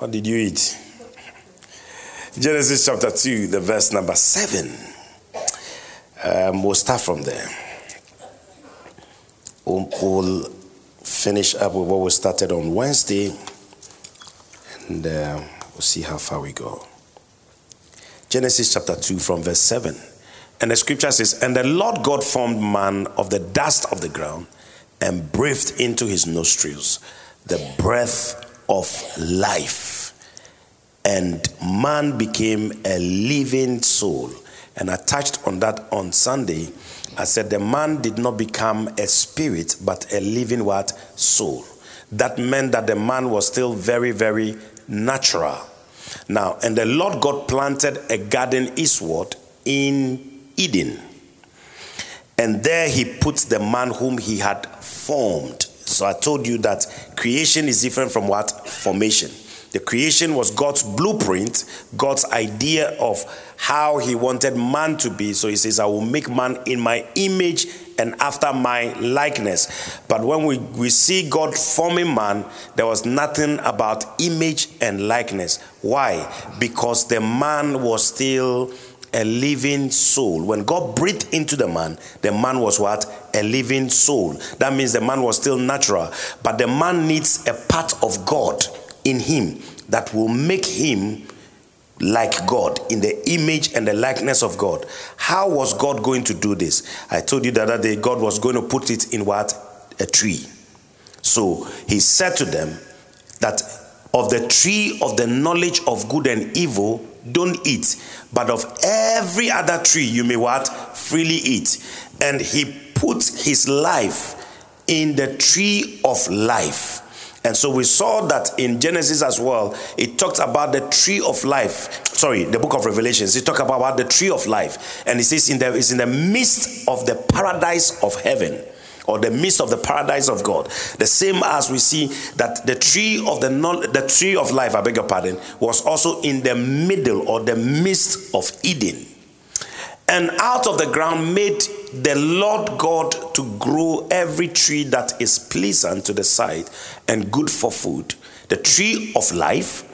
What did you eat? Genesis chapter 2, the verse number 7. We'll start from there. We'll finish up with what we started on Wednesday, and we'll see how far we go. Genesis chapter 2 from verse 7. And the scripture says, "And the Lord God formed man of the dust of the ground and breathed into his nostrils the breath of life. And man became a living soul." And I touched on that on Sunday. I said the man did not become a spirit, but a living what? Soul. That meant that the man was still very, very natural. Now, and the Lord God planted a garden eastward in Eden. And there he put the man whom he had formed. So I told you that creation is different from what? Formation. The creation was God's blueprint, God's idea of how he wanted man to be. So he says, "I will make man in my image and after my likeness." But when we see God forming man, there was nothing about image and likeness. Why? Because the man was still a living soul. When God breathed into the man was what? A living soul. That means the man was still natural. But the man needs a part of God in him that will make him like God, in the image and the likeness of God. How was God going to do this? I told you the other day, God was going to put it in what? A tree. So he said to them that of the tree of the knowledge of good and evil, don't eat, but of every other tree you may what? Freely eat. And he put his life in the tree of life. And so we saw that in Genesis as well, it talked about the tree of life. Sorry, the book of Revelations, it talked about the tree of life. And it says it's in the midst of the paradise of heaven, or the midst of the paradise of God. The same as we see that the tree of the tree of life, I beg your pardon, was also in the middle or the midst of Eden. And out of the ground made the Lord God to grow every tree that is pleasant to the sight and good for food. The tree of life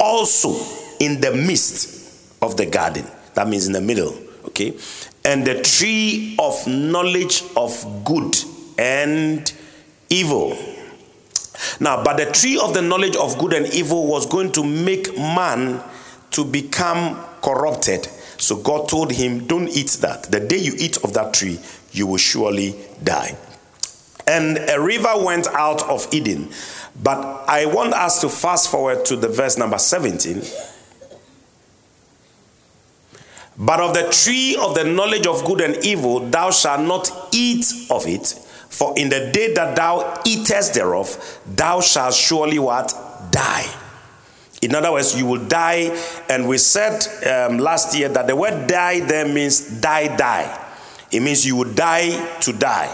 also in the midst of the garden. That means in the middle, okay? And the tree of knowledge of good and evil. Now, but the tree of the knowledge of good and evil was going to make man to become corrupted. So God told him, "Don't eat that. The day you eat of that tree, you will surely die." And a river went out of Eden. But I want us to fast forward to the verse number 17. "But of the tree of the knowledge of good and evil, thou shalt not eat of it. For in the day that thou eatest thereof, thou shalt surely what? Die." In other words, you will die. And we said last year that the word die there means die. It means you will die to die.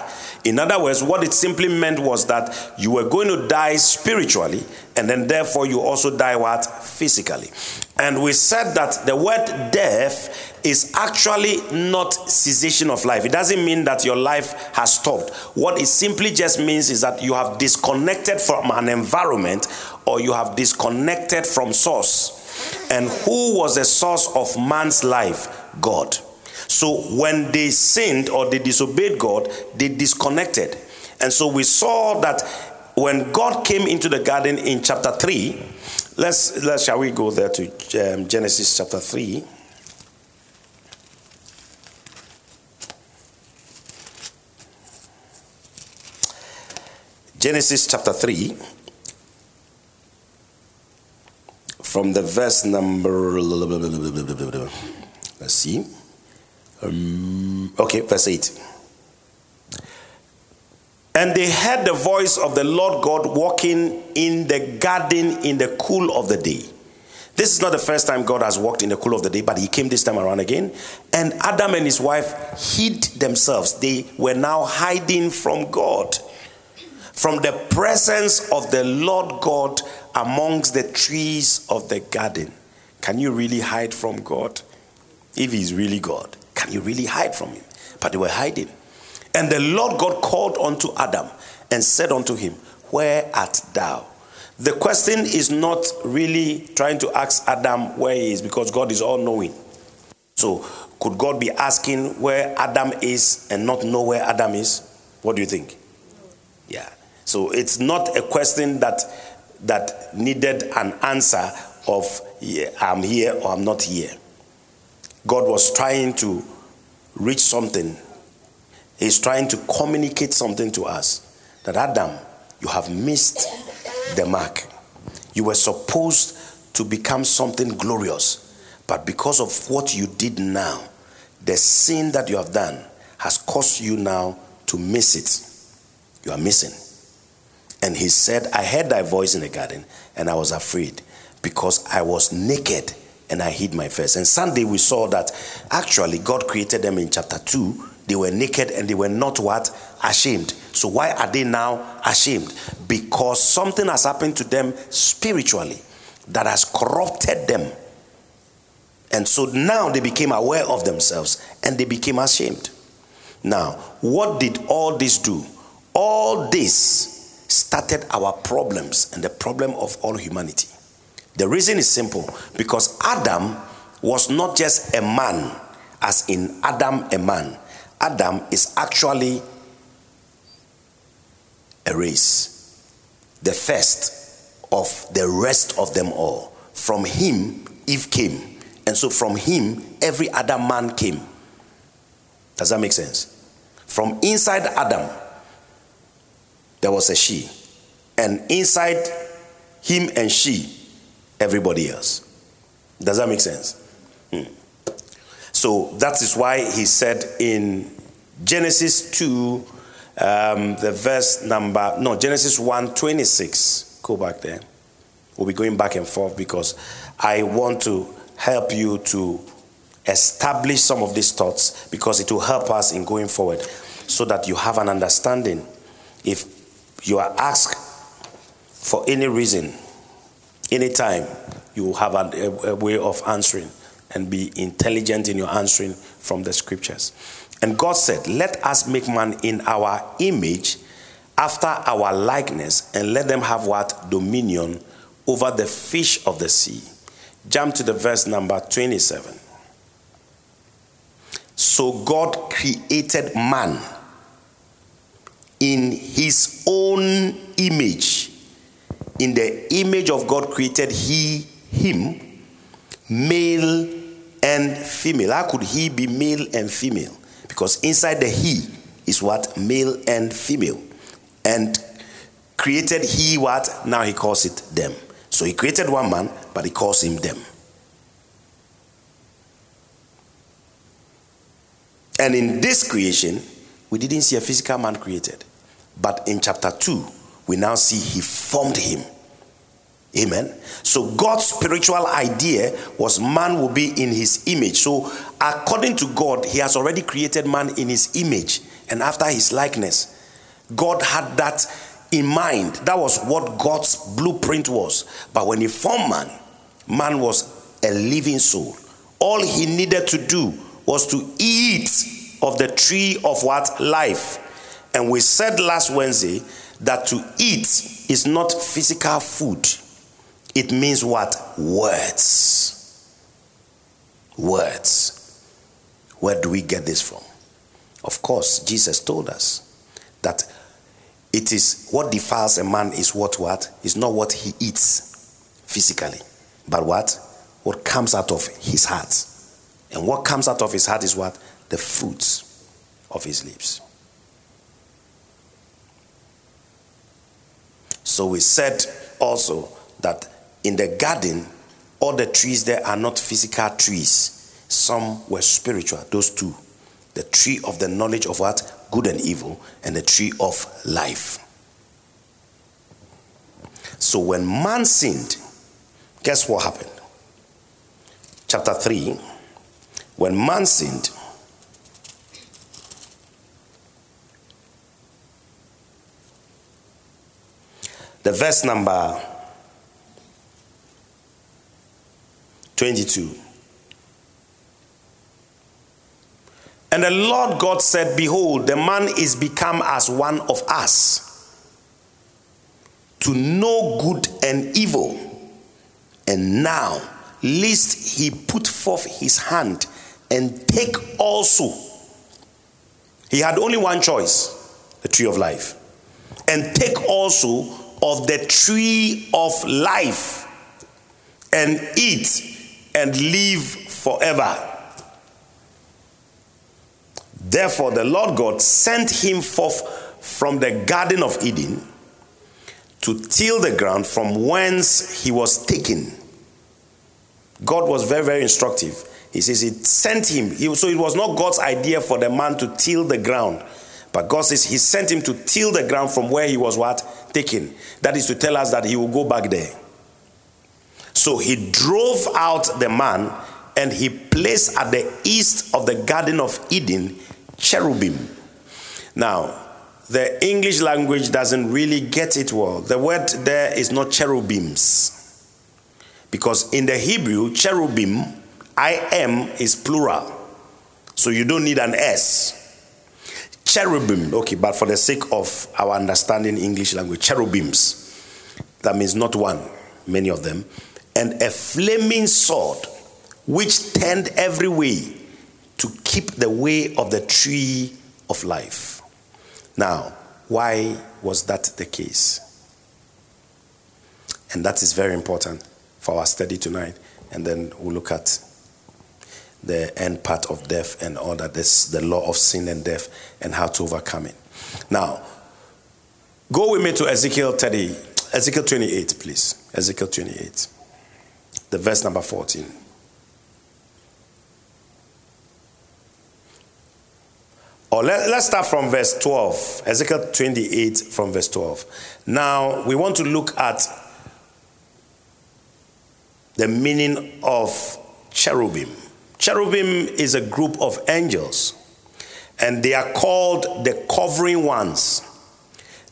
In other words, what it simply meant was that you were going to die spiritually, and then therefore you also die what? Physically. And we said that the word death is actually not cessation of life. It doesn't mean that your life has stopped. What it simply just means is that you have disconnected from an environment, or you have disconnected from source. And who was the source of man's life? God. So when they sinned or they disobeyed God, they disconnected. And so we saw that when God came into the garden in chapter 3, shall we go there to Genesis chapter 3? Genesis chapter 3, from the verse number, let's see. Verse 8. "And they heard the voice of the Lord God walking in the garden in the cool of the day." This is not the first time God has walked in the cool of the day, but he came this time around again. "And Adam and his wife hid themselves." They were now hiding from God, from the presence of the Lord God amongst the trees of the garden. Can you really hide from God? If he's really God, can you really hide from him? But they were hiding. "And the Lord God called unto Adam and said unto him, Where art thou? The question is not really trying to ask Adam where he is, because God is all-knowing. So could God be asking where Adam is and not know where Adam is? What do you think? Yeah. So it's not a question that needed an answer of yeah, I'm here or I'm not here. God was trying to reach something. He's trying to communicate something to us. That Adam, you have missed the mark. You were supposed to become something glorious. But because of what you did now, the sin that you have done has caused you now to miss it. You are missing. And he said, I heard thy voice in the garden, and I was afraid, because I was naked and I hid my face. And Sunday we saw that actually God created them in chapter 2. They were naked and they were not what? Ashamed. So why are they now ashamed? Because something has happened to them spiritually that has corrupted them. And so now they became aware of themselves and they became ashamed. Now, what did all this do? All this started our problems and the problem of all humanity. The reason is simple, because Adam was not just a man, as in Adam a man. Adam is actually a race, the first of the rest of them all. From him, Eve came. And so from him, every other man came. Does that make sense? From inside Adam, there was a she. And inside him and she, everybody else. Does that make sense? So that is why he said in Genesis 2, Genesis 1:26. Go back there. We'll be going back and forth because I want to help you to establish some of these thoughts, because it will help us in going forward so that you have an understanding. If you are asked for any reason, anytime, you will have a way of answering and be intelligent in your answering from the scriptures. And God said, let us make man in our image, after our likeness, and let them have what? Dominion over the fish of the sea. Jump to the verse number 27. So God created man in his own image. In the image of God created he him, male and female. How could he be male and female? Because inside the he is what? Male and female. And created he what? Now he calls it them. So he created one man, but he calls him them. And in this creation, we didn't see a physical man created. But in chapter 2, we now see he formed him. Amen. So God's spiritual idea was man will be in his image. So according to God, he has already created man in his image and after his likeness. God had that in mind. That was what God's blueprint was. But when he formed man, man was a living soul. All he needed to do was to eat of the tree of what? Life. And we said last Wednesday that to eat is not physical food. It means what? Words. Words. Where do we get this from? Of course, Jesus told us that it is what defiles a man is what? It's not what he eats physically, but what? What comes out of his heart. And what comes out of his heart is what? The fruits of his lips. So we said also that in the garden, all the trees there are not physical trees. Some were spiritual, those two. The tree of the knowledge of what? Good and evil, and the tree of life. So when man sinned, guess what happened? Chapter 3, when man sinned, the verse number 22. And the Lord God said, behold, the man is become as one of us, to know good and evil. And now, lest he put forth his hand and take also. He had only one choice, the tree of life. And take also of the tree of life and eat and live forever. Therefore, the Lord God sent him forth from the Garden of Eden to till the ground from whence he was taken. God was very, very instructive. He says he sent him. So it was not God's idea for the man to till the ground. But God says he sent him to till the ground from where he was what? Taken. That is to tell us that he will go back there. So he drove out the man and he placed at the east of the Garden of Eden cherubim. Now, the English language doesn't really get it well. The word there is not cherubims. Because in the Hebrew, cherubim, I am, is plural. So you don't need an S. Cherubim, okay, but for the sake of our understanding English language, cherubims. That means not one, many of them. And a flaming sword, which turned every way to keep the way of the tree of life. Now, why was that the case? And that is very important for our study tonight. And then we'll look at the end part of death and all that. This, the law of sin and death and how to overcome it. Now, go with me to Ezekiel 28, please. Ezekiel 28, the verse number 14. Or let's start from verse 12. Ezekiel 28 from verse 12. Now, we want to look at the meaning of cherubim. Cherubim is a group of angels, and they are called the covering ones.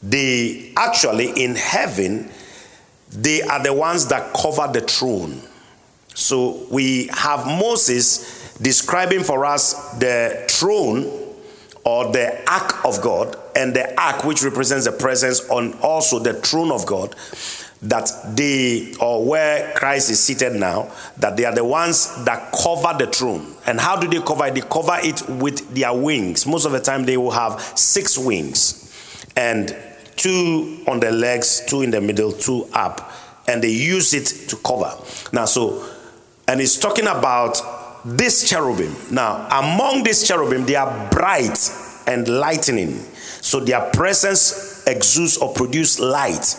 They actually, in heaven, they are the ones that cover the throne. So we have Moses describing for us the throne, or the ark of God, and the ark, which represents the presence on also the throne of God, that they, or where Christ is seated now, that they are the ones that cover the throne. And how do they cover it? They cover it with their wings. Most of the time they will have 6 wings, and 2 on the legs, 2 in the middle, 2 up, and they use it to cover. Now, so, and it's talking about this cherubim. Now, among these cherubim, they are bright and lightning. So their presence exudes or produces light.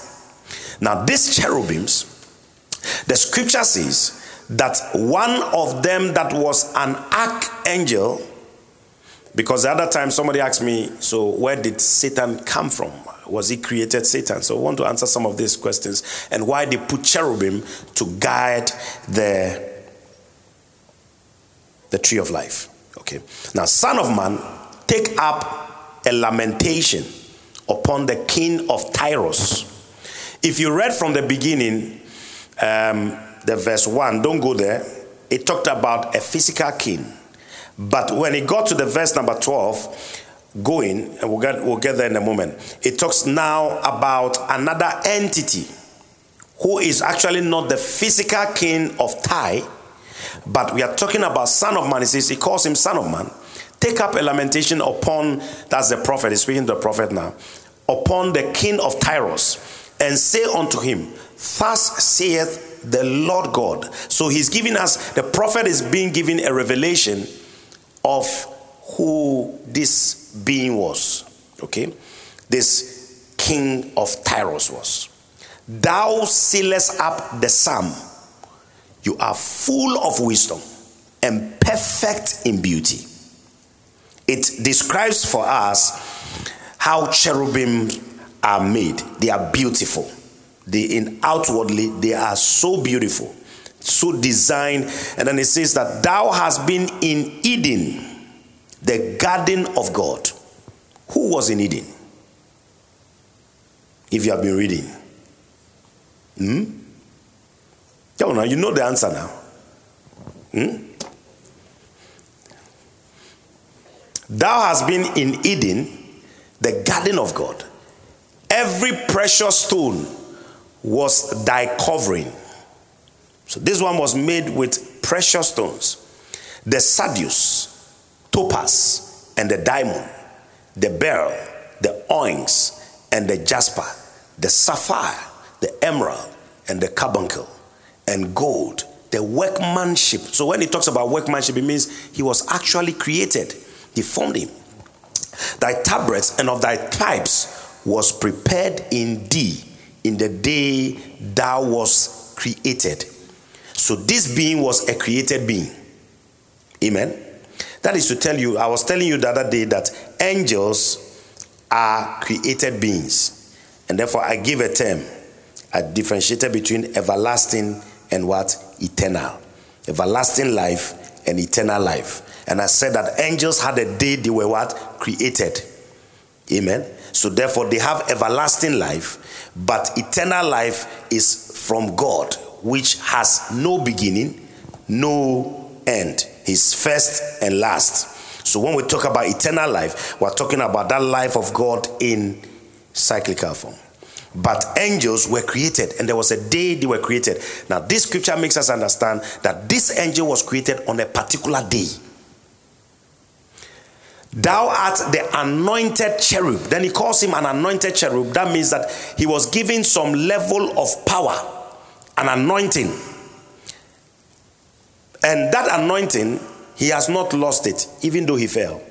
Now, these cherubims, the scripture says that one of them that was an archangel, because the other time somebody asked me, so where did Satan come from? Was he created Satan? So I want to answer some of these questions and why they put cherubim to guide the tree of life. Okay. Now, son of man, take up a lamentation upon the king of Tyros. If you read from the beginning, the verse 1, don't go there. It talked about a physical king. But when it got to the verse number 12, going, and we'll get there in a moment, it talks now about another entity who is actually not the physical king of Ty, but we are talking about son of man. He says, he calls him son of man. Take up a lamentation upon, that's the prophet, he's speaking to the prophet now, upon the king of Tyros, and say unto him, thus saith the Lord God. So he's giving us, the prophet is being given a revelation of who this being was. Okay? This king of Tyros was. Thou sealest up the psalm. You are full of wisdom and perfect in beauty. It describes for us how cherubim are made. They are beautiful. Outwardly, they are so beautiful, so designed. And then it says that thou hast been in Eden, the garden of God. Who was in Eden? If you have been reading. Now you know the answer now. Thou hast been in Eden, the garden of God. Every precious stone was thy covering. So this one was made with precious stones, the sardius, topaz, and the diamond, the beryl, the onyx, and the jasper, the sapphire, the emerald, and the carbuncle, and gold, the workmanship. So when he talks about workmanship, it means he was actually created. He formed him. Thy tabrets and of thy pipes was prepared in thee in the day thou wast created. So this being was a created being. Amen. That is to tell you, I was telling you the other day that angels are created beings. And therefore I give a term. I differentiated between everlasting and what? Eternal. Everlasting life and eternal life. And I said that angels had a day they were what? Created. Amen. So therefore they have everlasting life, but eternal life is from God, which has no beginning, no end. He's first and last. So when we talk about eternal life, we're talking about that life of God in cyclical form. But angels were created, and there was a day they were created. Now, this scripture makes us understand that this angel was created on a particular day. Thou art the anointed cherub. Then he calls him an anointed cherub. That means that he was given some level of power, an anointing. And that anointing, he has not lost it, even though he fell.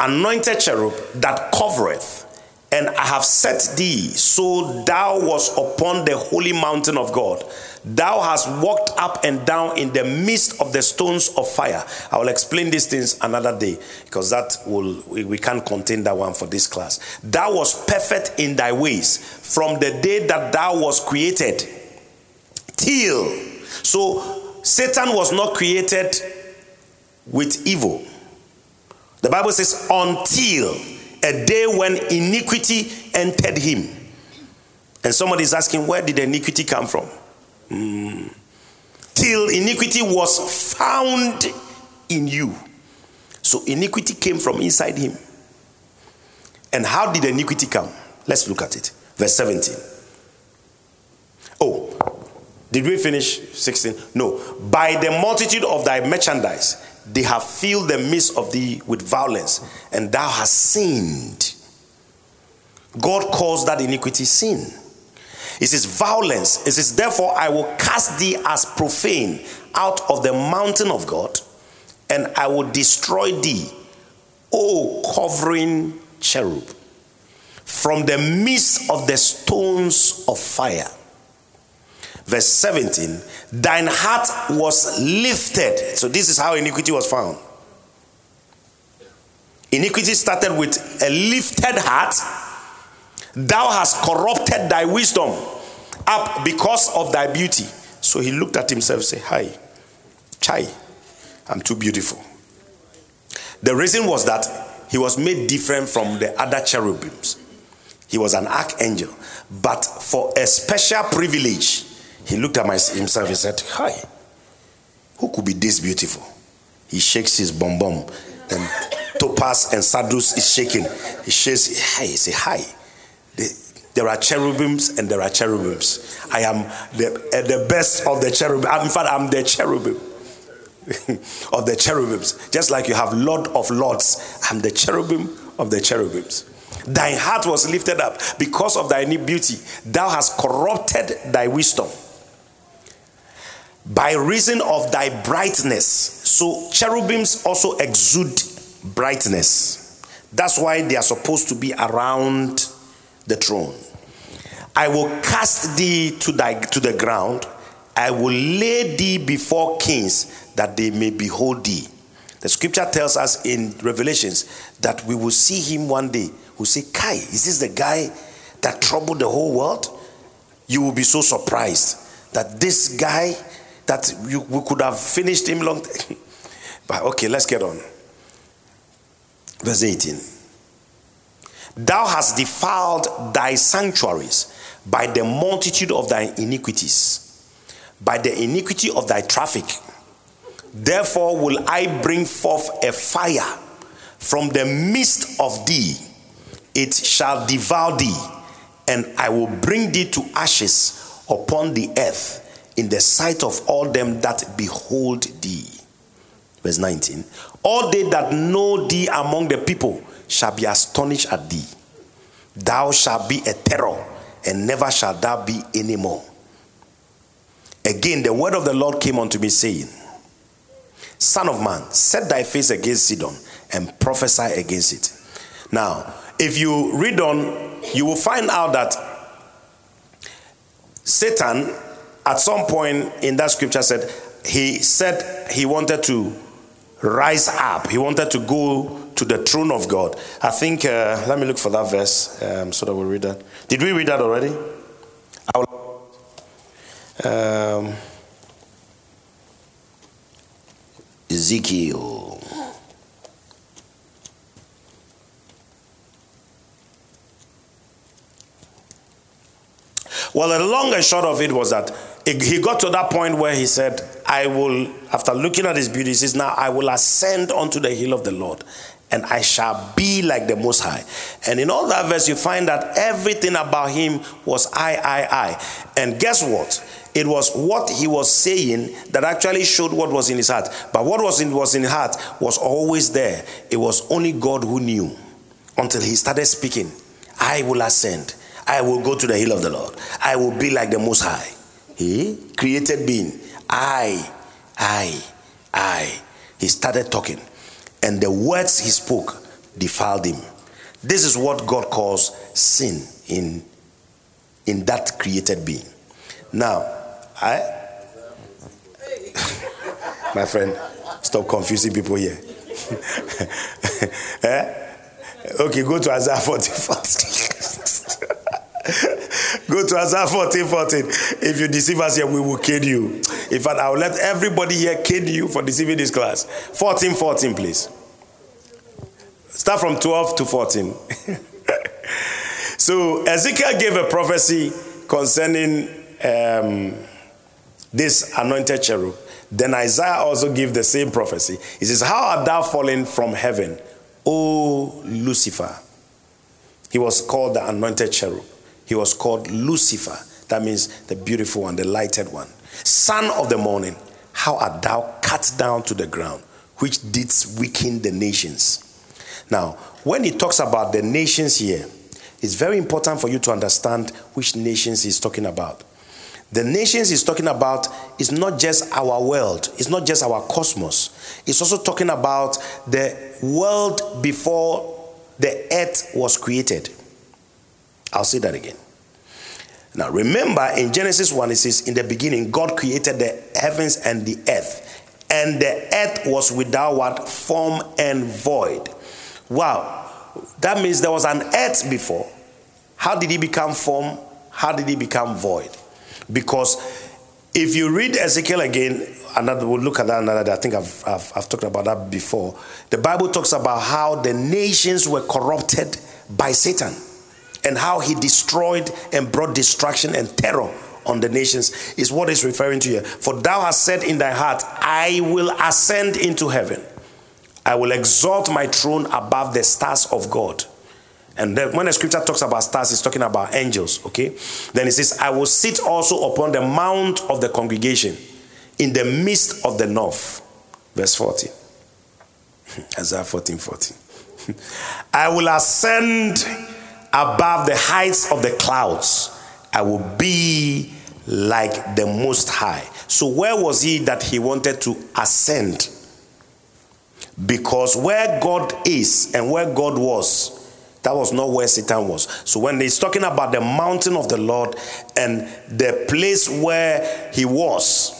Anointed cherub that covereth. And I have set thee, so thou wast upon the holy mountain of God. Thou hast walked up and down in the midst of the stones of fire. I will explain these things another day, because that will we can't contain that one for this class. Thou wast perfect in thy ways from the day that thou wast created. Till. So Satan was not created with evil. The Bible says until a day when iniquity entered him. And somebody is asking, where did iniquity come from? Till iniquity was found in you. So iniquity came from inside him. And how did iniquity come? Let's look at it. Verse 17. Oh, did we finish 16? No. By the multitude of thy merchandise, they have filled the midst of thee with violence, and thou hast sinned. God calls that iniquity sin. It is violence. It says, therefore, I will cast thee as profane out of the mountain of God, and I will destroy thee, O covering cherub, from the midst of the stones of fire. Verse 17, thine heart was lifted. So this is how iniquity was found. Iniquity started with a lifted heart. Thou hast corrupted thy wisdom up because of thy beauty. So he looked at himself and said, hi, chai, I'm too beautiful. The reason was that he was made different from the other cherubims. He was an archangel. But for a special privilege, he looked at himself and said, hi, who could be this beautiful? He shakes his bum bum. Then topaz and sardus is shaking. He shakes, hi, he says, hi. There are cherubims and there are cherubims. I am the best of the cherubim. In fact, I'm the cherubim of the cherubims. Just like you have Lord of Lords, I'm the cherubim of the cherubims. Thy heart was lifted up because of thy beauty. Thou hast corrupted thy wisdom. By reason of thy brightness. So cherubims also exude brightness. That's why they are supposed to be around the throne. I will cast thee to the ground. I will lay thee before kings that they may behold thee. The scripture tells us in Revelations that we will see him one day. We'll say, Kai, is this the guy that troubled the whole world? You will be so surprised that this guy that we could have finished him long time. But okay, let's get on. Verse 18. Thou hast defiled thy sanctuaries by the multitude of thy iniquities, by the iniquity of thy traffic. Therefore will I bring forth a fire from the midst of thee. It shall devour thee and I will bring thee to ashes upon the earth in the sight of all them that behold thee. Verse 19. All they that know thee among the people shall be astonished at thee. Thou shalt be a terror, and never shalt thou be any more. Again, the word of the Lord came unto me, saying, Son of man, set thy face against Sidon, and prophesy against it. Now, if you read on, you will find out that Satan, at some point in that scripture, said he wanted to rise up. He wanted to go to the throne of God. I think, let me look for that verse so that we'll read that. Did we read that already? Ezekiel. Well, the long and short of it was that he got to that point where he said, I will, after looking at his beauty, he says, now I will ascend unto the hill of the Lord, and I shall be like the Most High. And in all that verse, you find that everything about him was I. And guess what? It was what he was saying that actually showed what was in his heart. But what was in his heart was always there. It was only God who knew until he started speaking. I will ascend. I will go to the hill of the Lord. I will be like the Most High. He created being. I. He started talking. And the words he spoke defiled him. This is what God calls sin in that created being. Now, my friend, stop confusing people here. Okay, go to Isaiah 44. Go to Isaiah 14:14. If you deceive us here, we will kill you. In fact, I will let everybody here kill you for deceiving this class. 14:14, please. Start from 12 to 14. So Ezekiel gave a prophecy concerning this anointed cherub. Then Isaiah also gave the same prophecy. He says, how art thou fallen from heaven, O Lucifer? He was called the anointed cherub. He was called Lucifer. That means the beautiful one, the lighted one. Son of the morning, how art thou cut down to the ground, which didst weaken the nations. Now, when he talks about the nations here, it's very important for you to understand which nations he's talking about. The nations he's talking about is not just our world. It's not just our cosmos. It's also talking about the world before the earth was created. I'll say that again. Now, remember in Genesis 1, it says, in the beginning, God created the heavens and the earth. And the earth was without what? Form and void. Wow. That means there was an earth before. How did it become form? How did it become void? Because if you read Ezekiel again, another, we'll look at that another. I think I've talked about that before. The Bible talks about how the nations were corrupted by Satan, and how he destroyed and brought destruction and terror on the nations is what is referring to here. For thou hast said in thy heart, I will ascend into heaven. I will exalt my throne above the stars of God. And then when the scripture talks about stars, it's talking about angels, okay? Then it says, I will sit also upon the mount of the congregation in the midst of the north. Verse 14. Isaiah 14:14. I will ascend above the heights of the clouds, I will be like the Most High. So where was he that he wanted to ascend? Because where God is and where God was, that was not where Satan was. So when he's talking about the mountain of the Lord and the place where he was,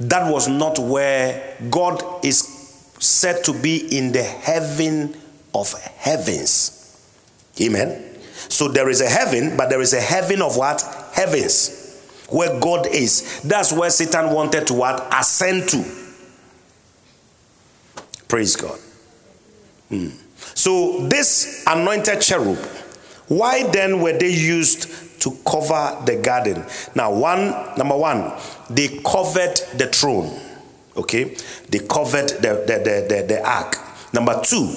that was not where God is said to be in the heaven of heavens. Amen. So there is a heaven, but there is a heaven of what? Heavens. Where God is. That's where Satan wanted to what? Ascend to. Praise God. So this anointed cherub, why then were they used to cover the garden? Now, number one, they covered the throne. Okay? They covered the ark. Number two,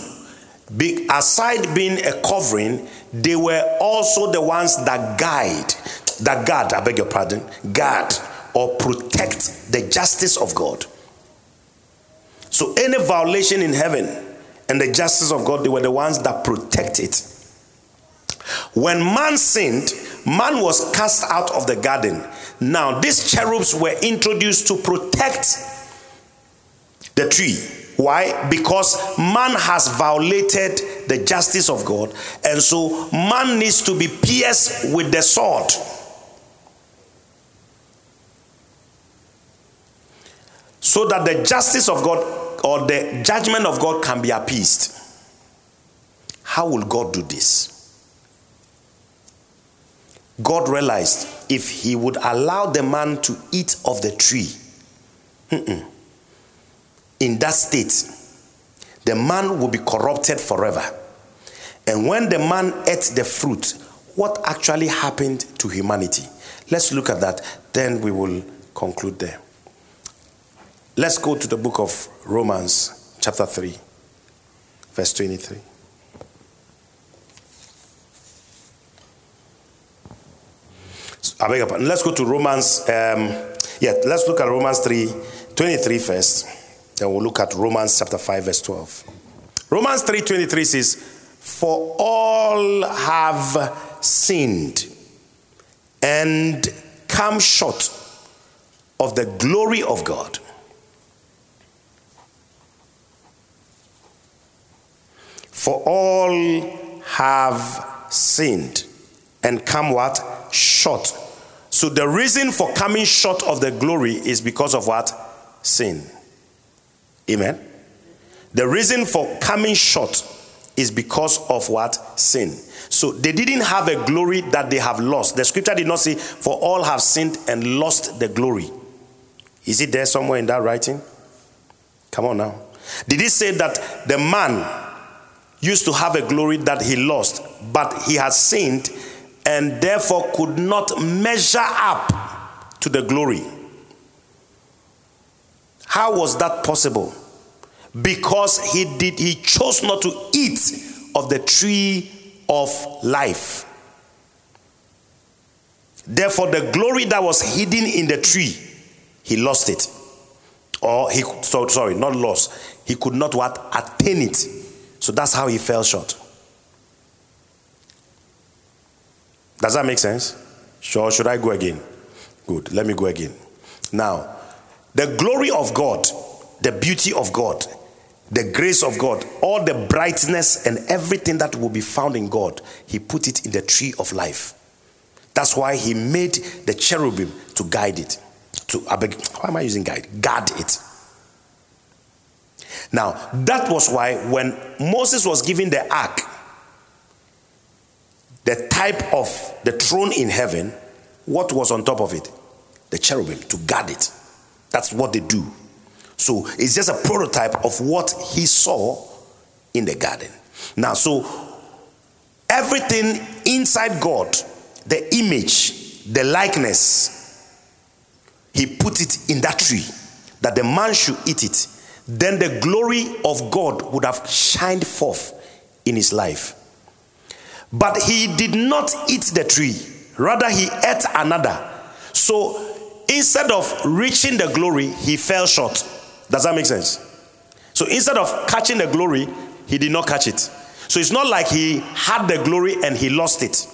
aside being a covering, They were also the ones that guard or protect the justice of God. So any violation in heaven and the justice of God, they were the ones that protect it. When man sinned, man was cast out of the garden. Now, these cherubs were introduced to protect the tree. Why? Because man has violated the justice of God, and so man needs to be pierced with the sword. So that the justice of God or the judgment of God can be appeased. How will God do this? God realized if he would allow the man to eat of the tree, in that state, the man will be corrupted forever. And when the man ate the fruit, what actually happened to humanity? Let's look at that, then we will conclude there. Let's go to the book of Romans, chapter 3, verse 23. Let's go to Romans, let's look at Romans 3, 23 first. Then we'll look at Romans chapter 5, verse 12. Romans 3, 23 says, "For all have sinned and come short of the glory of God." For all have sinned and come what? Short. So the reason for coming short of the glory is because of what? Sin. Amen. The reason for coming short is because of what? Sin. So they didn't have a glory that they have lost. The scripture did not say, "For all have sinned and lost the glory." Is it there somewhere in that writing? Come on now. Did it say that the man used to have a glory that he lost, but he has sinned and therefore could not measure up to the glory? How was that possible? Because he chose not to eat of the tree of life. Therefore, the glory that was hidden in the tree, he lost it. He could not what? Attain it. So that's how he fell short. Does that make sense? Sure, should I go again? Good, let me go again. Now, the glory of God, the beauty of God, the grace of God, all the brightness and everything that will be found in God, he put it in the tree of life. That's why he made the cherubim to guide it. Guard it. Now, that was why when Moses was given the ark, the type of the throne in heaven, what was on top of it? The cherubim, to guard it. That's what they do. So it's just a prototype of what he saw in the garden. Now, so everything inside God, the image, the likeness, he put it in that tree that the man should eat it. Then the glory of God would have shined forth in his life. But he did not eat the tree. Rather, he ate another. So instead of reaching the glory, he fell short. Does that make sense? So instead of catching the glory, he did not catch it. So it's not like he had the glory and he lost it.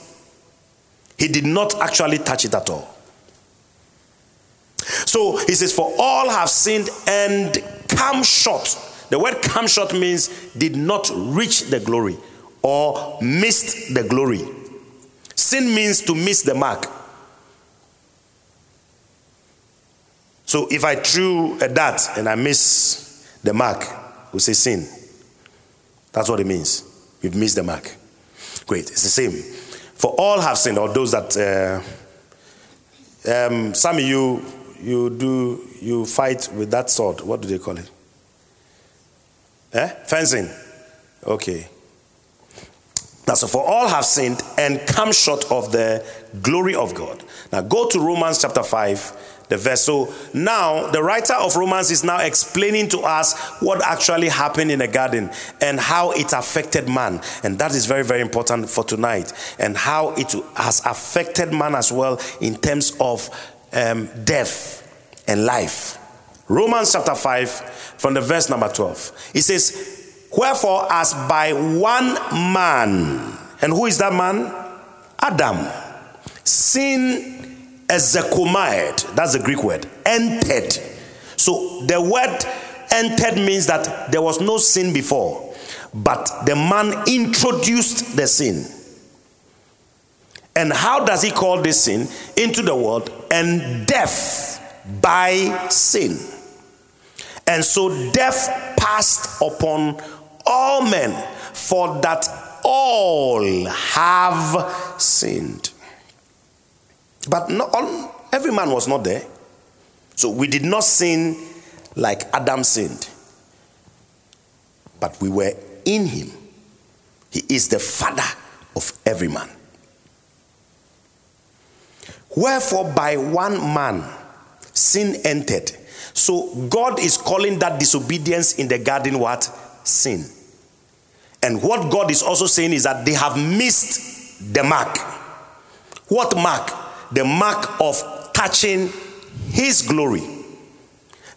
He did not actually touch it at all. So he says, "For all have sinned and come short." The word "come short" means did not reach the glory, or missed the glory. Sin means to miss the mark. So if I threw a dart and I miss the mark, we say sin. That's what it means. We've missed the mark. Great. It's the same. For all have sinned, or those that some of you fight with that sword. What do they call it? Fencing. Okay. That's so for all have sinned and come short of the glory of God. Now go to Romans chapter 5, the verse. So now the writer of Romans is now explaining to us what actually happened in the garden and how it affected man. And that is very, very important for tonight. And how it has affected man as well in terms of death and life. Romans chapter 5 from the verse number 12. It says, wherefore, as by one man, and who is that man? Adam. Sin, execomide, that's the Greek word, entered. So the word entered means that there was no sin before, but the man introduced the sin. And how does he call this sin? Into the world, and death by sin. And so death passed upon all men, for that all have sinned. But not all, every man was not there. So we did not sin like Adam sinned, but we were in him. He is the father of every man. Wherefore by one man sin entered. So God is calling that disobedience in the garden what? Sin. And what God is also saying is that they have missed the mark. What mark? The mark of touching his glory.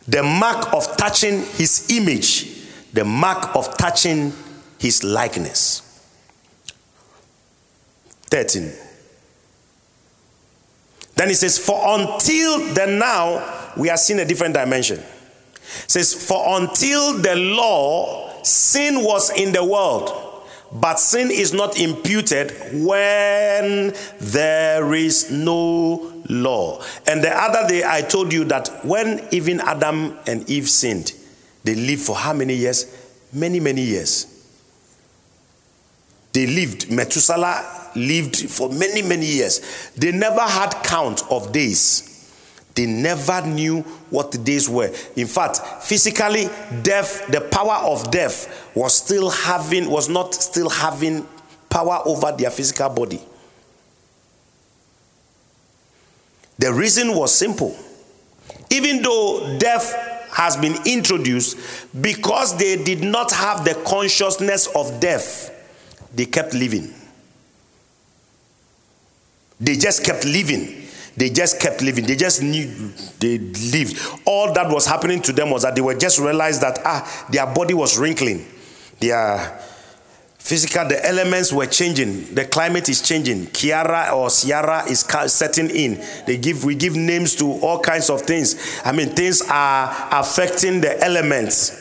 The mark of touching his image. The mark of touching his likeness. 13. Then he says, for until then now, we are seeing a different dimension. It says, for until the law, sin was in the world, but sin is not imputed when there is no law. And the other day I told you that when even Adam and Eve sinned, they lived for how many years? Many, many years. They lived, Methuselah lived for many, many years. They never had count of days. They never knew what the days were. In fact, physically, death, the power of death was not still having power over their physical body. The reason was simple. Even though death has been introduced, because they did not have the consciousness of death, they kept living. They just kept living. They just kept living. They just knew they lived. All that was happening to them was that they were just realized that their body was wrinkling. Their physical, the elements were changing. The climate is changing. Kiara or Sierra is setting in. We give names to all kinds of things. I mean, things are affecting the elements.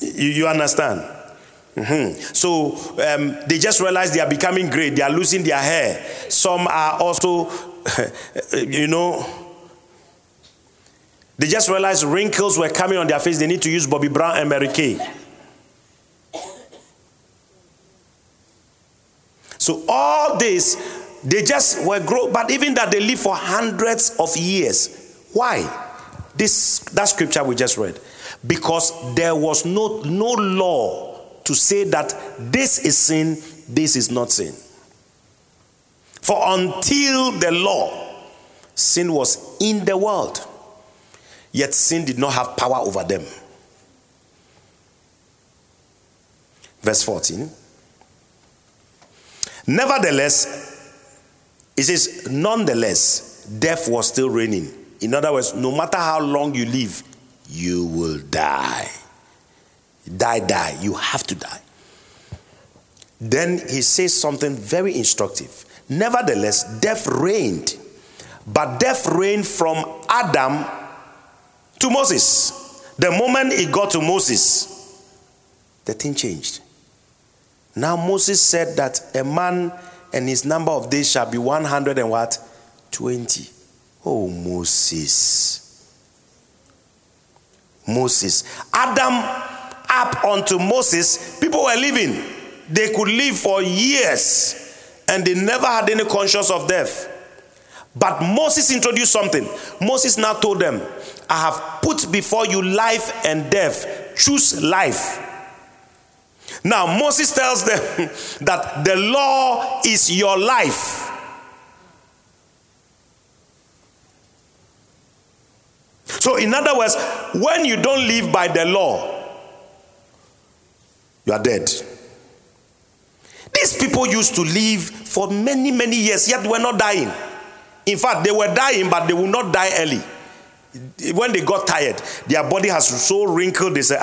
You understand? Mm-hmm. So they just realize they are becoming gray. They are losing their hair. Some are also, they just realized wrinkles were coming on their face. They need to use Bobbi Brown and Mary Kay. So all this, they just were grown. But even that, they lived for hundreds of years. Why? That scripture we just read. Because there was no law to say that this is sin, this is not sin. For until the law, sin was in the world, yet sin did not have power over them. Verse 14. Nevertheless, it says, nonetheless, death was still reigning. In other words, no matter how long you live, you will die. Die. You have to die. Then he says something very instructive. Nevertheless, death reigned. But death reigned from Adam to Moses. The moment it got to Moses, the thing changed. Now Moses said that a man and his number of days shall be 120. Oh, Moses. Adam up unto Moses, people were living. They could live for years and they never had any conscience of death. But Moses introduced something. Moses now told them, I have put before you life and death. Choose life. Now Moses tells them that the law is your life. So in other words, when you don't live by the law, you are dead. These people used to live for many, many years, yet were not dying. In fact, they were dying, but they would not die early. When they got tired, their body has so wrinkled, they say,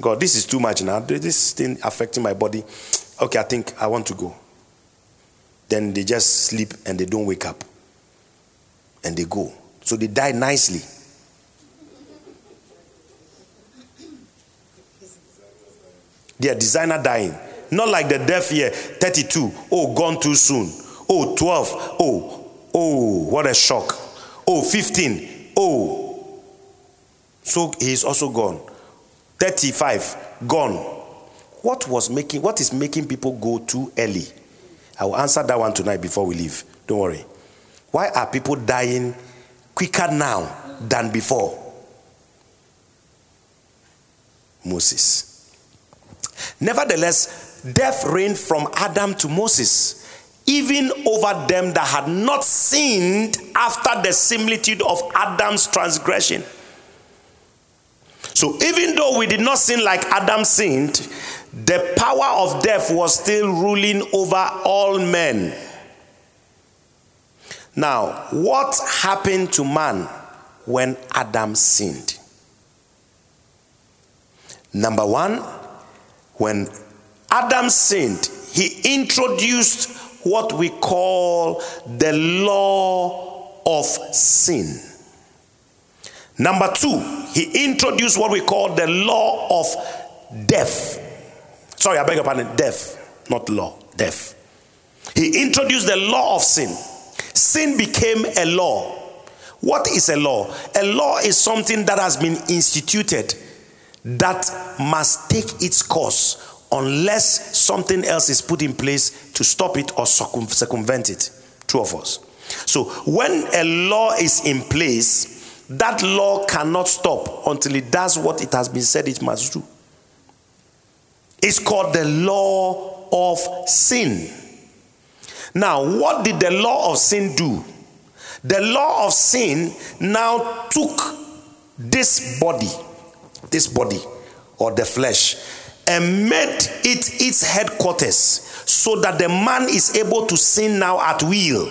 God, this is too much now. This thing affecting my body. Okay, I think I want to go. Then they just sleep and they don't wake up. And they go. So they die nicely. They are designer dying. Not like the deaf here, 32. Oh, gone too soon. Oh, 12. Oh, what a shock. Oh, 15. Oh. So he's also gone. 35, gone. What is making people go too early? I will answer that one tonight before we leave. Don't worry. Why are people dying quicker now than before? Moses. Nevertheless, death reigned from Adam to Moses, even over them that had not sinned after the similitude of Adam's transgression. So even though we did not sin like Adam sinned, the power of death was still ruling over all men. Now, what happened to man when Adam sinned? Number one, when Adam sinned, he introduced what we call the law of sin. Number two, he introduced what we call the law of death. Sorry, I beg your pardon, death, not law, death. He introduced the law of sin. Sin became a law. What is a law? A law is something that has been instituted that must take its course unless something else is put in place to stop it or circumvent it. True or false? So when a law is in place, that law cannot stop until it does what it has been said it must do. It's called the law of sin. Now, what did the law of sin do? The law of sin now took this body, or the flesh, and made it its headquarters so that the man is able to sin now at will.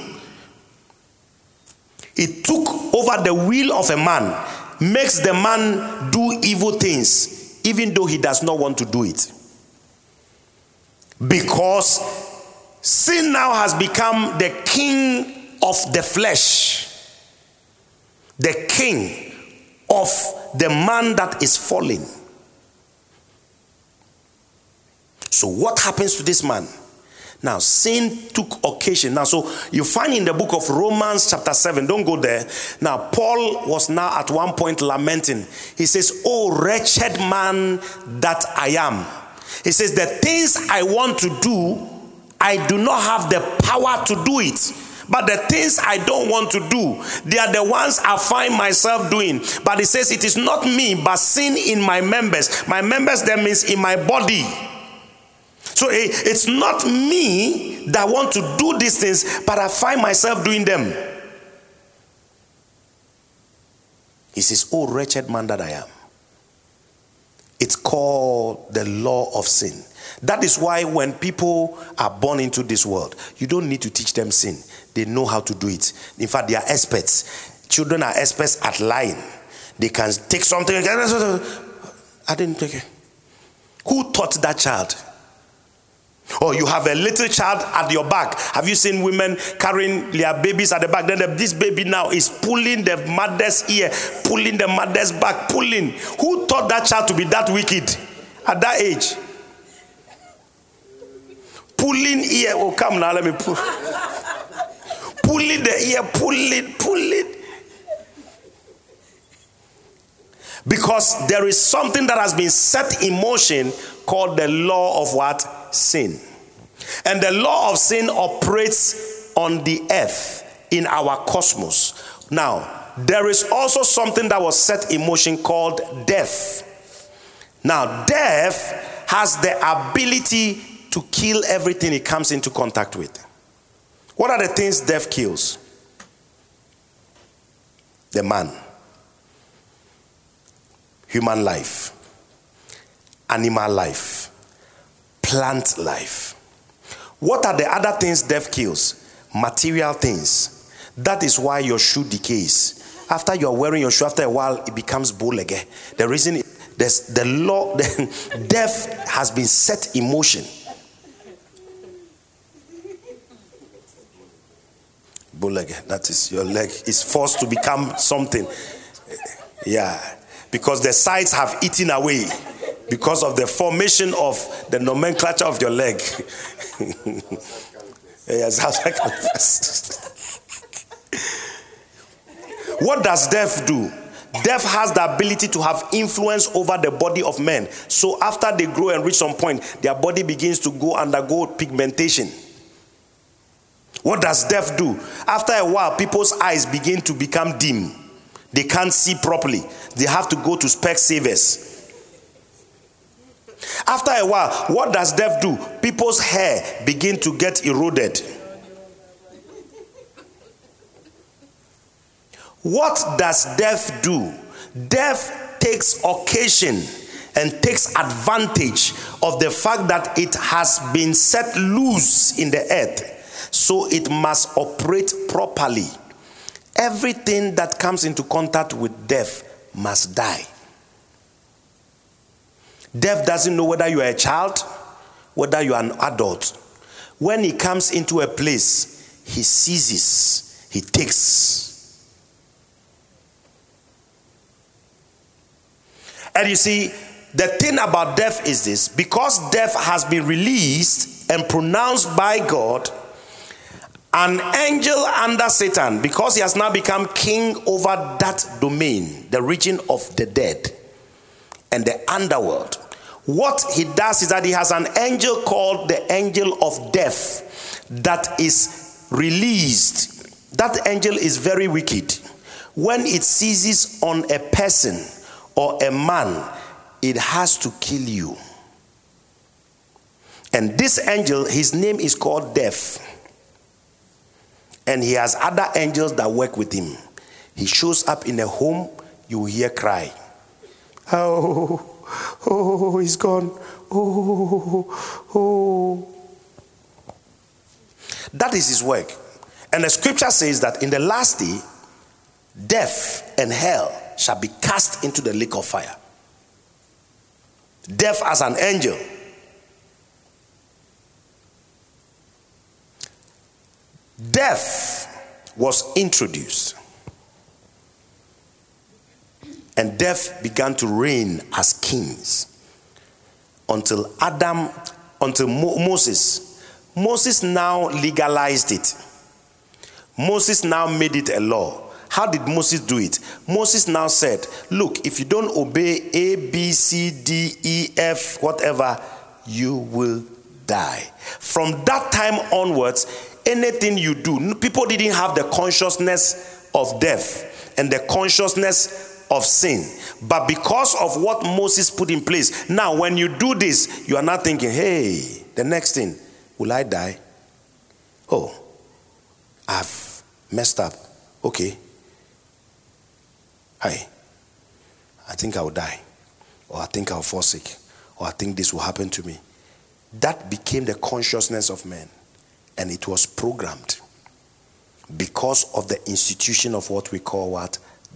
It took over the will of a man, makes the man do evil things, even though he does not want to do it. Because sin now has become the king of the flesh, the king of the man that is fallen. So what happens to this man? Now, sin took occasion. Now, so you find in the book of Romans chapter 7, don't go there. Now, Paul was now at one point lamenting. He says, "Oh, wretched man that I am." He says, "The things I want to do, I do not have the power to do it. But the things I don't want to do, they are the ones I find myself doing." But he says, "It is not me, but sin in my members." My members, that means in my body. So it's not me that want to do these things, but I find myself doing them. He says, "Oh, wretched man that I am." It's called the law of sin. That is why when people are born into this world, you don't need to teach them sin. They know how to do it. In fact, they are experts. Children are experts at lying. They can take something. I didn't take it. Who taught that child? Or you have a little child at your back. Have you seen women carrying their babies at the back? Then this baby now is pulling the mother's ear, pulling the mother's back, pulling. Who taught that child to be that wicked at that age? Pulling ear. Oh, come now, let me pull. Pulling the ear, pulling. Because there is something that has been set in motion called the law of what? Sin. And the law of sin operates on the earth in our cosmos. Now, there is also something that was set in motion called death. Now, death has the ability to kill everything it comes into contact with. What are the things death kills? The man, human life, animal life, plant life. What are the other things death kills? Material things. That is why your shoe decays. After you are wearing your shoe, after a while, it becomes bull again. The reason is the law, death has been set in motion. Bull again. That is your leg is forced to become something. Yeah, because the sides have eaten away. Because of the formation of the nomenclature of your leg. Yes, what does death do? Death has the ability to have influence over the body of men. So after they grow and reach some point, their body begins to undergo pigmentation. What does death do? After a while, people's eyes begin to become dim. They can't see properly. They have to go to Specsavers. After a while, what does death do? People's hair begin to get eroded. What does death do? Death takes occasion and takes advantage of the fact that it has been set loose in the earth, so it must operate properly. Everything that comes into contact with death must die. Death doesn't know whether you are a child, whether you are an adult. When he comes into a place, he seizes, he takes. And you see, the thing about death is this: because death has been released and pronounced by God, an angel under Satan, because he has now become king over that domain, the region of the dead and the underworld. What he does is that he has an angel called the angel of death that is released. That angel is very wicked. When it seizes on a person or a man, it has to kill you. And this angel, his name is called Death. And he has other angels that work with him. He shows up in a home, you hear cry. Oh, oh, he's gone. Oh, oh. That is his work. And the scripture says that in the last day, death and hell shall be cast into the lake of fire. Death as an angel. Death was introduced. And death began to reign as kings until Moses. Moses now legalized it. Moses now made it a law. How did Moses do it? Moses now said, look, if you don't obey A, B, C, D, E, F, whatever, you will die. From that time onwards, anything you do, people didn't have the consciousness of death and the consciousness of sin. But because of what Moses put in place, now when you do this, you are not thinking, hey, the next thing, will I die? Oh, I've messed up. Okay. Hi, I think I will die, or I think I will fall sick, or I think this will happen to me. That became the consciousness of man, and it was programmed because of the institution of what we call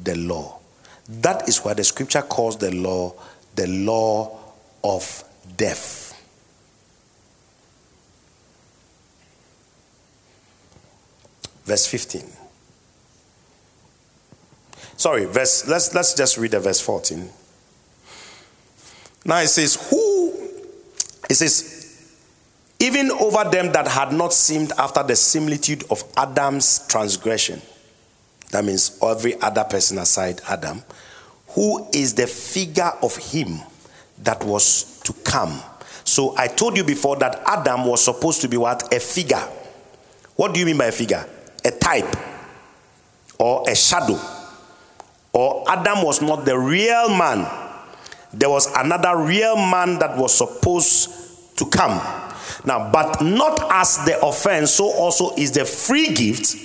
the law. That is why the scripture calls the law of death. Verse 15. Let's just read the verse 14. Now it says, even over them that had not sinned after the similitude of Adam's transgression. That means every other person aside Adam, who is the figure of him that was to come. So I told you before that Adam was supposed to be a figure. What do you mean by a figure? A type or a shadow. Or Adam was not the real man. there was another real man that was supposed to come. Now, but not as the offense, so also is the free gift.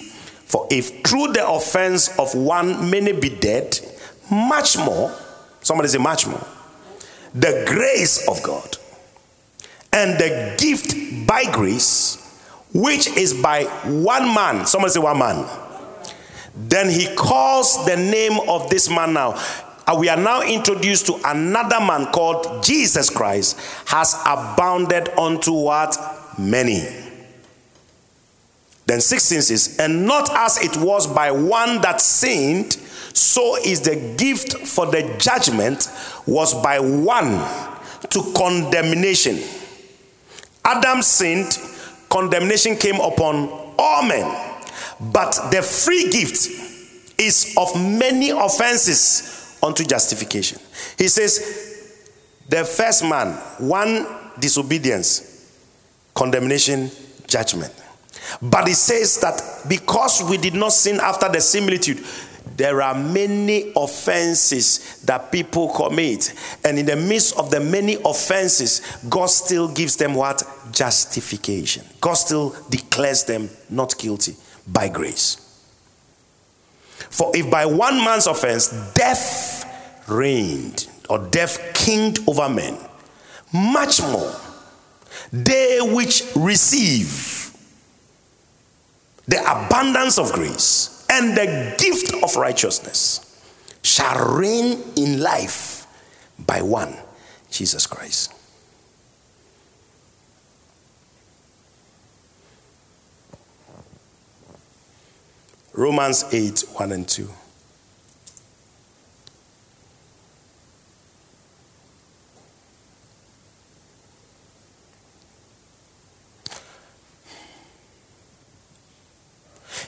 For if through the offense of one many be dead, much more, somebody say much more, the grace of God and the gift by grace, which is by one man, somebody say one man, then he calls the name of this man now. We are now introduced to another man called Jesus Christ, has abounded unto what? Many. Then 16 says, and not as it was by one that sinned, so is the gift, for the judgment was by one to condemnation. Adam sinned, condemnation came upon all men. But the free gift is of many offenses unto justification. He says, the first man, one disobedience, condemnation, judgment. But he says that because we did not sin after the similitude, there are many offenses that people commit. And in the midst of the many offenses, God still gives them what? Justification. God still declares them not guilty by grace. For if by one man's offense death reigned, or death kinged over men, much more they which receive the abundance of grace and the gift of righteousness shall reign in life by one, Jesus Christ. Romans 8, 1 and 2.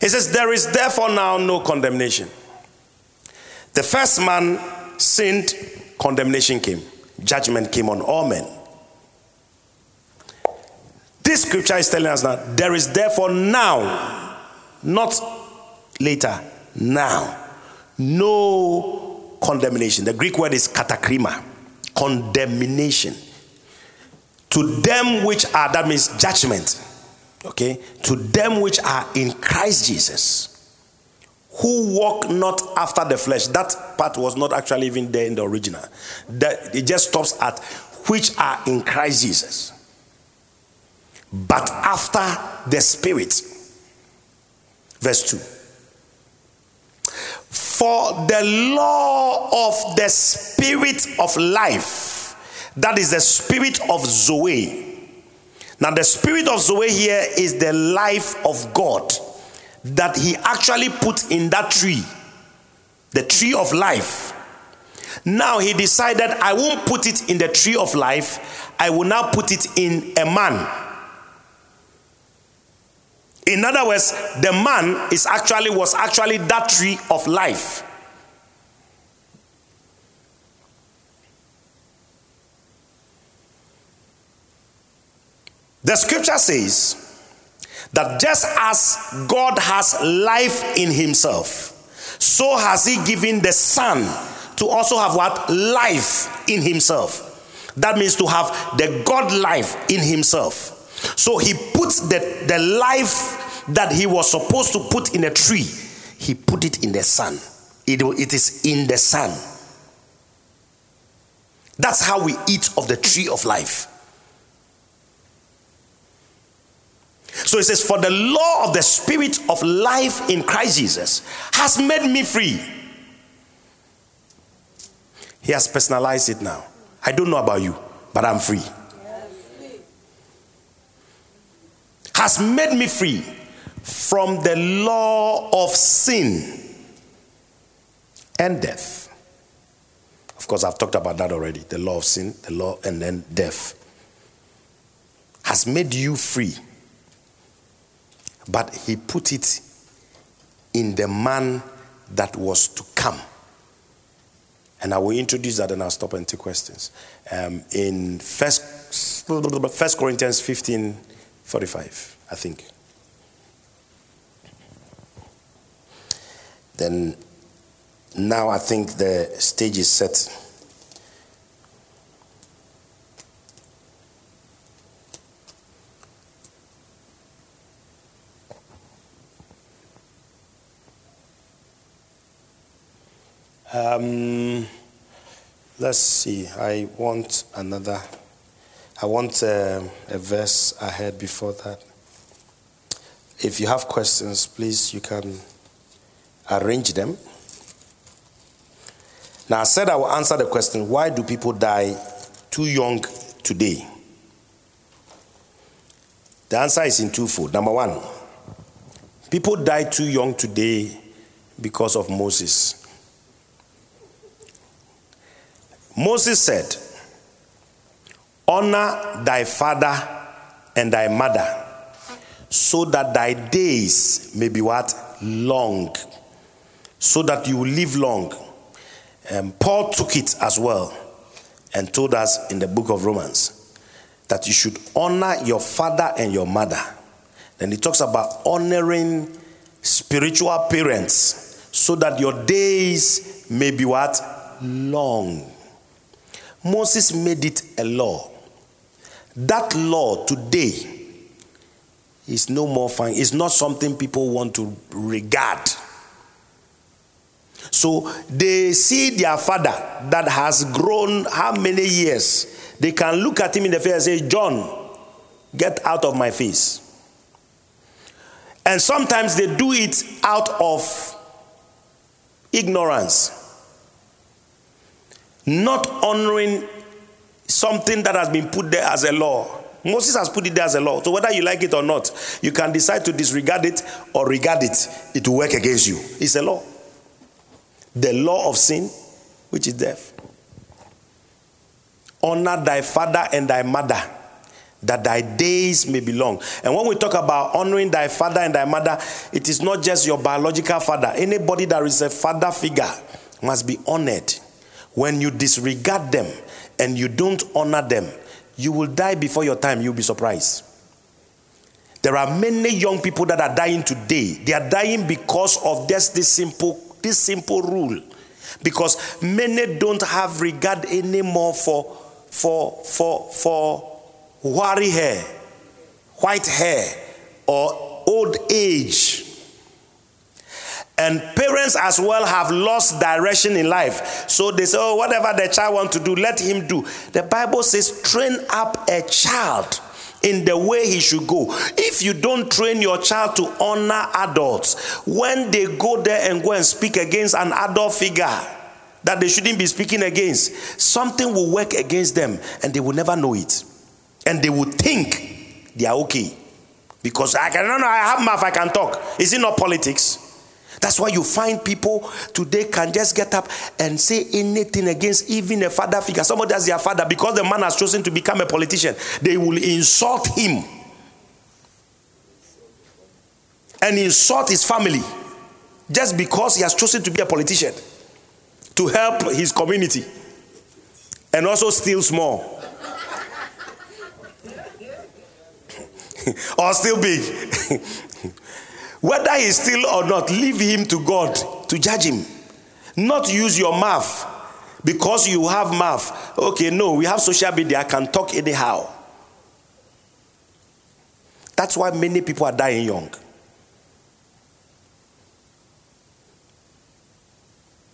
He says, there is therefore now no condemnation. The first man sinned, condemnation came. Judgment came on all men. This scripture is telling us that there is therefore now, not later, now, no condemnation. The Greek word is katakrima, condemnation. To them which are, that means judgment, okay? To them which are in Christ Jesus, who walk not after the flesh. That part was not actually even there in the original. It just stops at which are in Christ Jesus, but after the Spirit. Verse 2. For the law of the Spirit of life, that is the Spirit of Zoe. Now the Spirit of Zoe here is the life of God that he actually put in that tree, the tree of life. Now he decided, I won't put it in the tree of life, I will now put it in a man. In other words, the man was actually that tree of life. The scripture says that just as God has life in himself, so has he given the Son to also have what? Life in himself. That means to have the God life in himself. So he puts the life that he was supposed to put in a tree, he put it in the Son. It is in the Son. That's how we eat of the tree of life. So it says, for the law of the Spirit of life in Christ Jesus has made me free. He has personalized it now. I don't know about you, but I'm free. Has made me free from the law of sin and death. Of course, I've talked about that already. The law of sin, the law, and then death. Has made you free. But he put it in the man that was to come. And I will introduce that and I'll stop and take questions. In 1 Corinthians 15, 45, I think. Then now I think the stage is set Let's see. I want a verse ahead before that. If you have questions, please, you can arrange them. Now, I said I will answer the question, why do people die too young today? The answer is in twofold. Number one, people die too young today because of Moses. Moses said, honor thy father and thy mother, so that thy days may be what? Long. So that you will live long. And Paul took it as well and told us in the book of Romans that you should honor your father and your mother. Then he talks about honoring spiritual parents so that your days may be what? Long. Moses made it a law. That law today is no more fine. It's not something people want to regard. So they see their father that has grown how many years? They can look at him in the face and say, John, get out of my face. And sometimes they do it out of ignorance. Not honoring something that has been put there as a law. Moses has put it there as a law. So whether you like it or not, you can decide to disregard it or regard it. It will work against you. It's a law. The law of sin, which is death. Honor thy father and thy mother, that thy days may be long. And when we talk about honoring thy father and thy mother, it is not just your biological father. Anybody that is a father figure must be honored. When you disregard them and you don't honor them, you will die before your time. You'll be surprised. There are many young people that are dying today. They are dying because of just this simple rule. Because many don't have regard anymore for wiry hair, white hair, or old age. And parents as well have lost direction in life. So they say, oh, whatever the child wants to do, let him do. The Bible says, train up a child in the way he should go. If you don't train your child to honor adults, when they go there and go and speak against an adult figure that they shouldn't be speaking against, something will work against them and they will never know it. And they will think they are okay. Because I have mouth, I can talk. Is it not politics? That's why you find people today can just get up and say anything against even a father figure. Somebody has their father, because the man has chosen to become a politician, they will insult him and insult his family just because he has chosen to be a politician to help his community and also steal small. Or steal big. Whether he's still or not, leave him to God to judge him. Not use your mouth because you have mouth. Okay, no, we have social media. I can talk anyhow. That's why many people are dying young.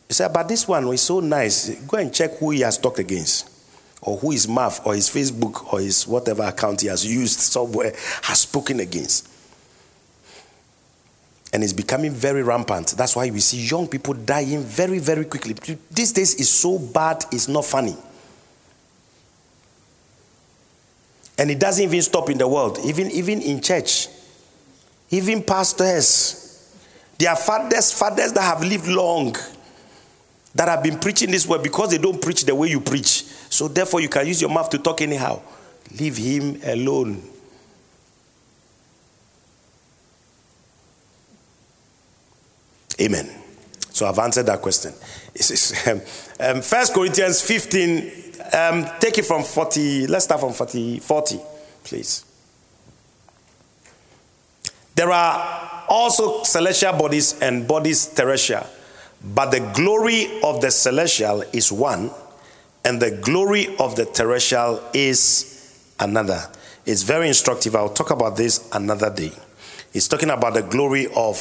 You say, but this one was so nice. Go and check who he has talked against, or who his mouth or his Facebook or his whatever account he has used somewhere has spoken against. And it's becoming very rampant. That's why we see young people dying very, very quickly. These days is so bad, it's not funny. And it doesn't even stop in the world, even in church. Even pastors, their fathers that have lived long, that have been preaching this way, because they don't preach the way you preach. So therefore you can use your mouth to talk anyhow. Leave him alone. Amen. So I've answered that question. 1 Corinthians 15, take it from 40. Let's start from 40, please. There are also celestial bodies and bodies terrestrial, but the glory of the celestial is one, and the glory of the terrestrial is another. It's very instructive. I'll talk about this another day. It's talking about the glory of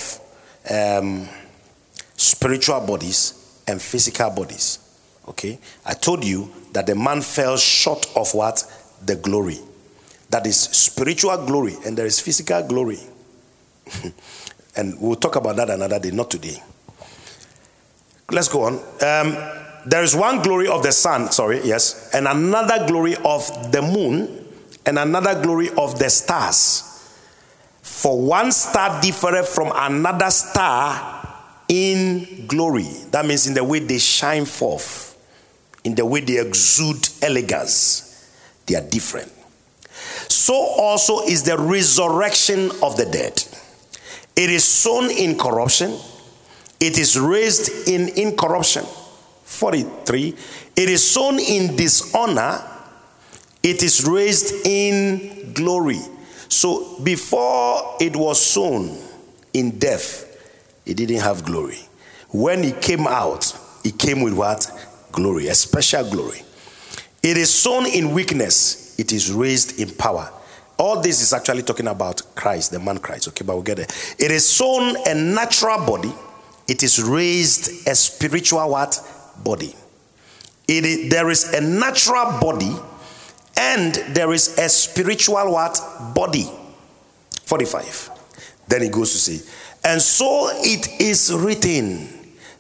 spiritual bodies and physical bodies. Okay? I told you that the man fell short of what? The glory. That is spiritual glory, and there is physical glory. And we'll talk about that another day, not today. Let's go on. There is one glory of the sun, and another glory of the moon, and another glory of the stars. For one star differeth from another star in glory. That means in the way they shine forth, in the way they exude elegance, they are different. So also is the resurrection of the dead. It is sown in corruption, it is raised in incorruption. 43. It is sown in dishonor, it is raised in glory. So before it was sown in death, it didn't have glory. When it came out, it came with what? Glory, a special glory. It is sown in weakness, it is raised in power. All this is actually talking about Christ, the man Christ. Okay, but we'll get there. It is sown a natural body, it is raised a spiritual what? Body. There is a natural body and there is a spiritual what? Body. 45. Then he goes to say, and so it is written,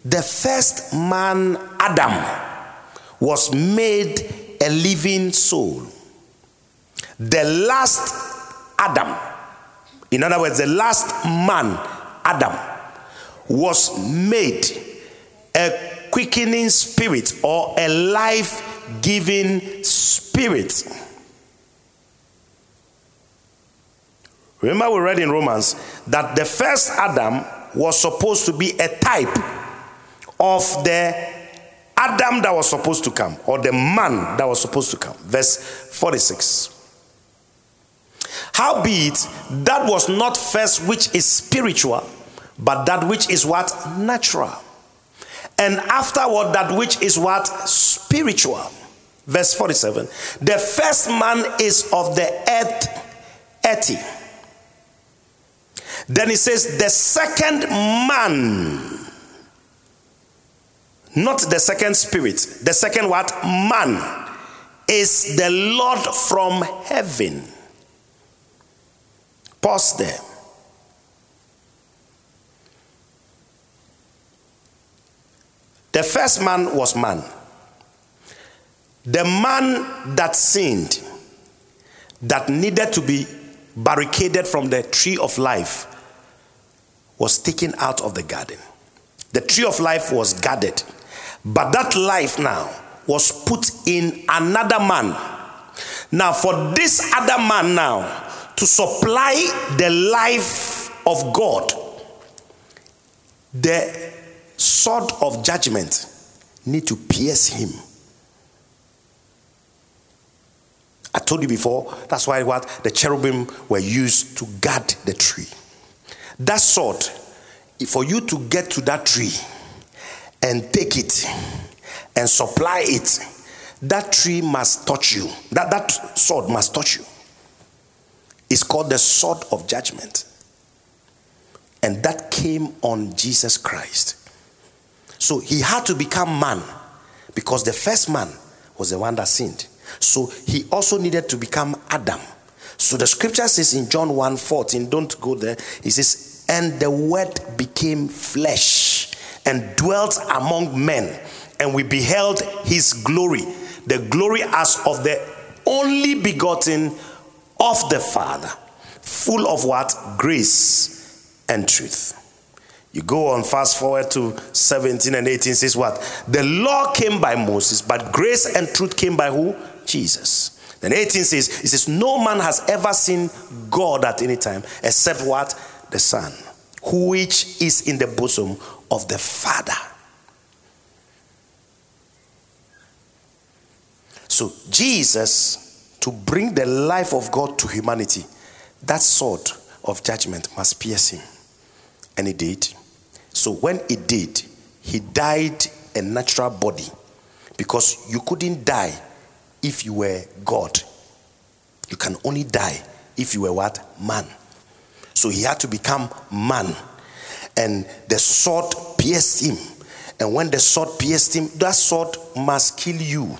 the first man Adam was made a living soul. The last Adam, in other words, the last man Adam was made a quickening spirit or a life-giving spirit. Remember we read in Romans that the first Adam was supposed to be a type of the Adam that was supposed to come, or the man that was supposed to come. Verse 46. Howbeit, that was not first which is spiritual, but that which is what? Natural. And afterward, that which is what? Spiritual. Verse 47. The first man is of the earth, earthy. Then it says, the second man. Not the second spirit. The second what? Man. Is the Lord from heaven. Pause there. The first man was man. The man that sinned, that needed to be barricaded from the tree of life, was taken out of the garden. The tree of life was guarded. But that life now was put in another man. Now for this other man now to supply the life of God, the sword of judgment need to pierce him. I told you before, that's why what the cherubim were used to guard the tree. That sword, for you to get to that tree and take it and supply it, that tree must touch you. That sword must touch you. It's called the sword of judgment. And that came on Jesus Christ. So he had to become man because the first man was the one that sinned. So he also needed to become Adam. So the scripture says in John 1:14, don't go there. It says, and the word became flesh and dwelt among men, and we beheld his glory, the glory as of the only begotten of the Father, full of what? Grace and truth. You go on, fast forward to 17 and 18, says what? The law came by Moses, but grace and truth came by who? Jesus. Then 18 says, it says, no man has ever seen God at any time, except what? The Son, who which is in the bosom of the Father. So Jesus, to bring the life of God to humanity, that sword of judgment must pierce him. And he did. So when he did, he died a natural body, because you couldn't die if you were God. You can only die if you were what? Man. So he had to become man, and the sword pierced him, And when the sword pierced him, that sword must kill you.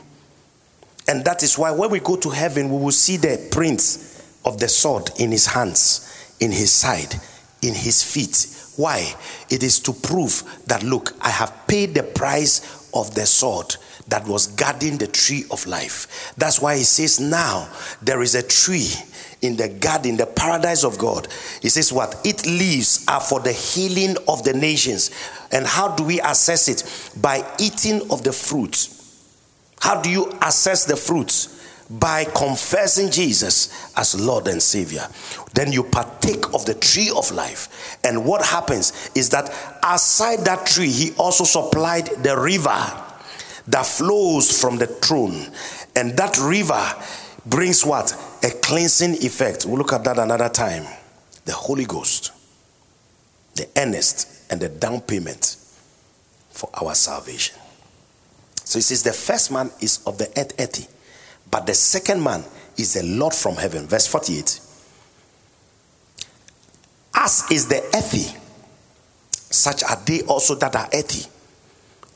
And that is why when we go to heaven, we will see the prints of the sword in his hands, in his side, in his feet. Why? It is to prove that, look, I have paid the price of the sword that was guarding the tree of life. That's why he says now there is a tree in the garden, the paradise of God. He says what? Its leaves are for the healing of the nations. And how do we assess it? By eating of the fruit. How do you assess the fruit? By confessing Jesus as Lord and Savior. Then you partake of the tree of life. And what happens is that aside that tree, he also supplied the river that flows from the throne. And that river brings what? A cleansing effect. We'll look at that another time. The Holy Ghost, the earnest and the down payment for our salvation. So it says the first man is of the earth, earthy, but the second man is the Lord from heaven. Verse 48. As is the earthy, such are they also that are earthy.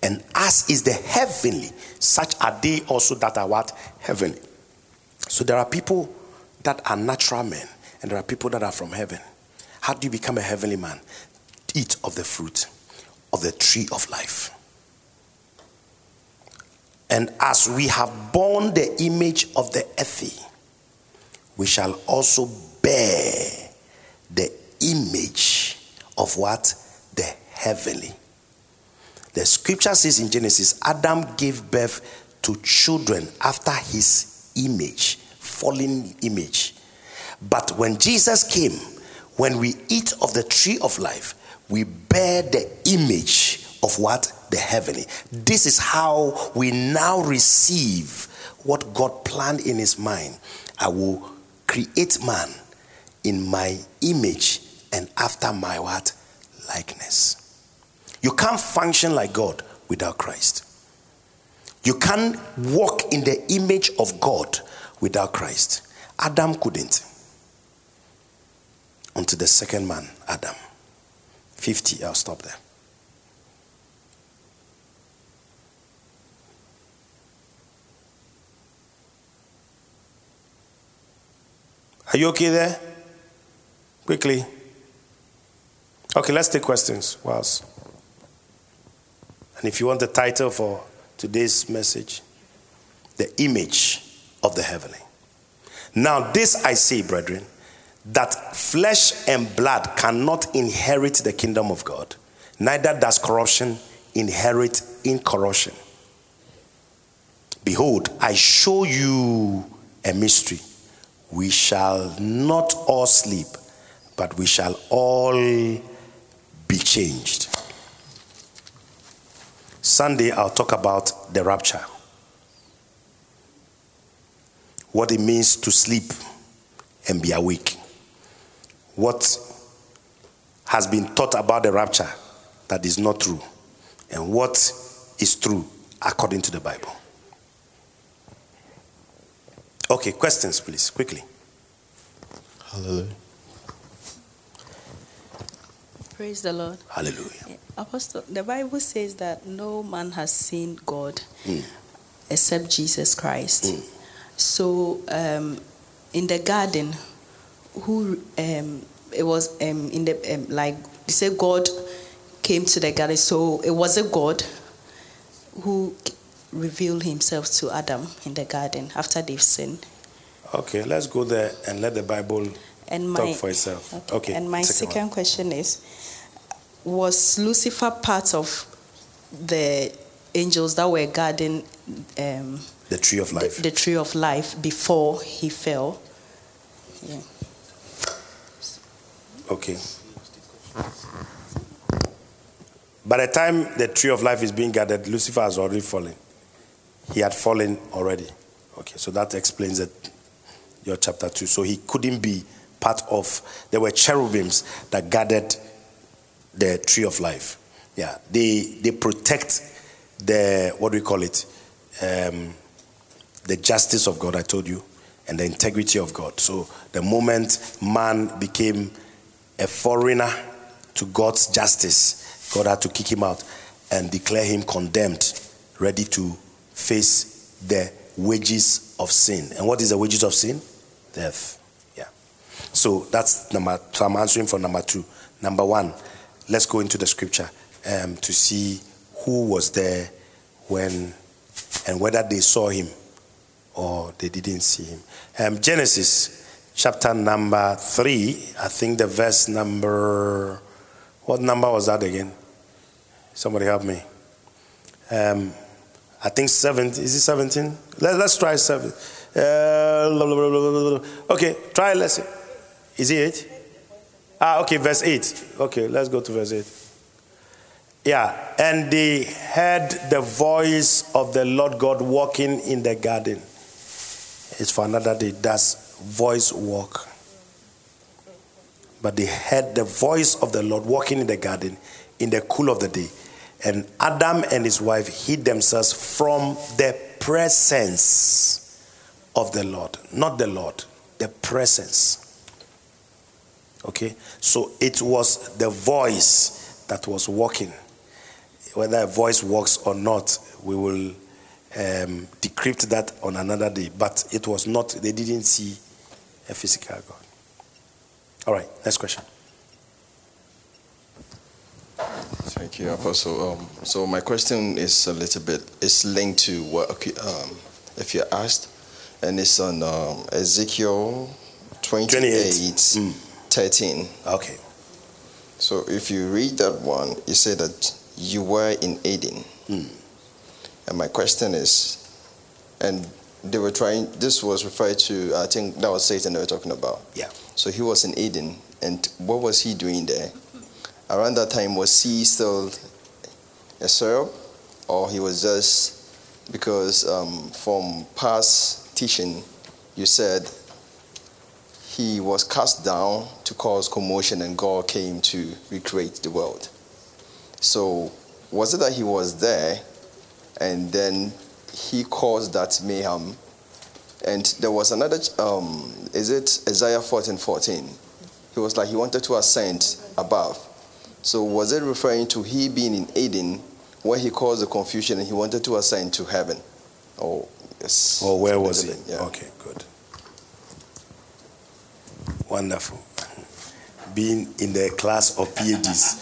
And as is the heavenly, such are they also that are what? Heavenly. So there are people that are natural men, and there are people that are from heaven. How do you become a heavenly man? Eat of the fruit of the tree of life. And as we have borne the image of the earthy, we shall also bear the image of what? The heavenly. The scripture says in Genesis, Adam gave birth to children after his image, fallen image. But when Jesus came, when we eat of the tree of life, we bear the image of what? The heavenly. This is how we now receive what God planned in his mind. I will create man in my image and after my what? Likeness. You can't function like God without Christ. You can't walk in the image of God without Christ. Adam couldn't. Until the second man, Adam. 50, I'll stop there. Are you okay there? Quickly. Okay, let's take questions. What else? And if you want the title for today's message, the image of the heavenly. Now this I say, brethren, that flesh and blood cannot inherit the kingdom of God. Neither does corruption inherit incorruption. Behold, I show you a mystery. We shall not all sleep, but we shall all be changed. Sunday, I'll talk about the rapture. What it means to sleep and be awake. What has been taught about the rapture that is not true. And what is true according to the Bible. Okay, questions, please, quickly. Hallelujah. Praise the Lord. Hallelujah. Apostle, the Bible says that no man has seen God except Jesus Christ. So, in the garden, who it was in the like they say God came to the garden. So it was a God who revealed himself to Adam in the garden after they've sinned. Okay, let's go there and let the Bible talk for itself. Okay. And my second question is, was Lucifer part of the angels that were guarding the tree of life? The tree of life before he fell. Yeah. Okay. By the time the tree of life is being guarded, Lucifer has already fallen. He had fallen already. Okay, so that explains it, your chapter 2. So he couldn't be part of, there were cherubims that guarded the tree of life. Yeah, they protect the, what do we call it? The justice of God, I told you, and the integrity of God. So the moment man became a foreigner to God's justice, God had to kick him out. and declare him condemned, ready to face the wages of sin. And what is the wages of sin? Death. Yeah. So that's number two. I'm answering for number two. Number one, let's go into the scripture to see who was there when and whether they saw him or they didn't see him. Genesis chapter number 3, I think the verse number, what number was that again? Somebody help me. I think 17, is it 17? Let's try 7. Okay, try, let's see. Is it 8? Ah, okay, verse 8. Okay, let's go to verse 8. Yeah, and they heard the voice of the Lord God walking in the garden. It's for another day, that's voice walk. But they heard the voice of the Lord walking in the garden in the cool of the day. And Adam and his wife hid themselves from the presence of the Lord. Not the Lord, the presence. Okay, so it was the voice that was walking. Whether a voice walks or not, we will decrypt that on another day. But it was not, they didn't see a physical God. All right, next question. Thank you, Apostle. So my question is a little bit, it's linked to what if you're asked, and it's on Ezekiel 28. 13. Okay. So if you read that one, you say that you were in Eden. And my question is, and they were trying, this was referred to, I think that was Satan they were talking about. Yeah. So he was in Eden, and what was he doing there? Around that time, was he still a cherub, or he was just, because from past teaching, you said he was cast down to cause commotion and God came to recreate the world. So was it that he was there and then he caused that mayhem? And there was another, is it Isaiah 14:14? He was like, he wanted to ascend above. So was it referring to he being in Eden where he caused the confusion and he wanted to ascend to heaven? Oh, yes. Or where was he? Yeah. Okay, good. Wonderful. Being in the class of PhDs.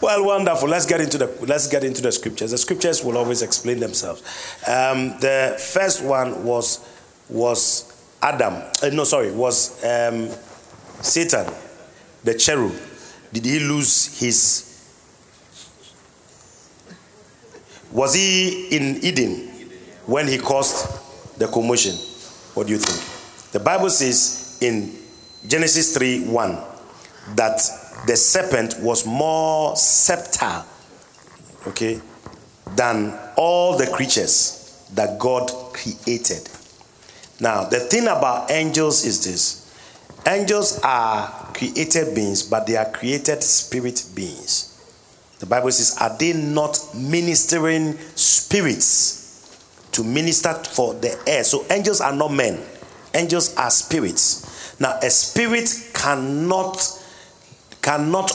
Well, wonderful. Let's get into the scriptures. The scriptures will always explain themselves. The first one was Adam. Was Satan, the cherub. Did he lose his? Was he in Eden when he caused the commotion? What do you think? The Bible says in Genesis 3:1 that the serpent was more subtle, okay, than all the creatures that God created. Now, the thing about angels is this. Angels are created beings, but they are created spirit beings. The Bible says, are they not ministering spirits to minister for the air? So angels are not men. Angels are spirits. Now, a spirit cannot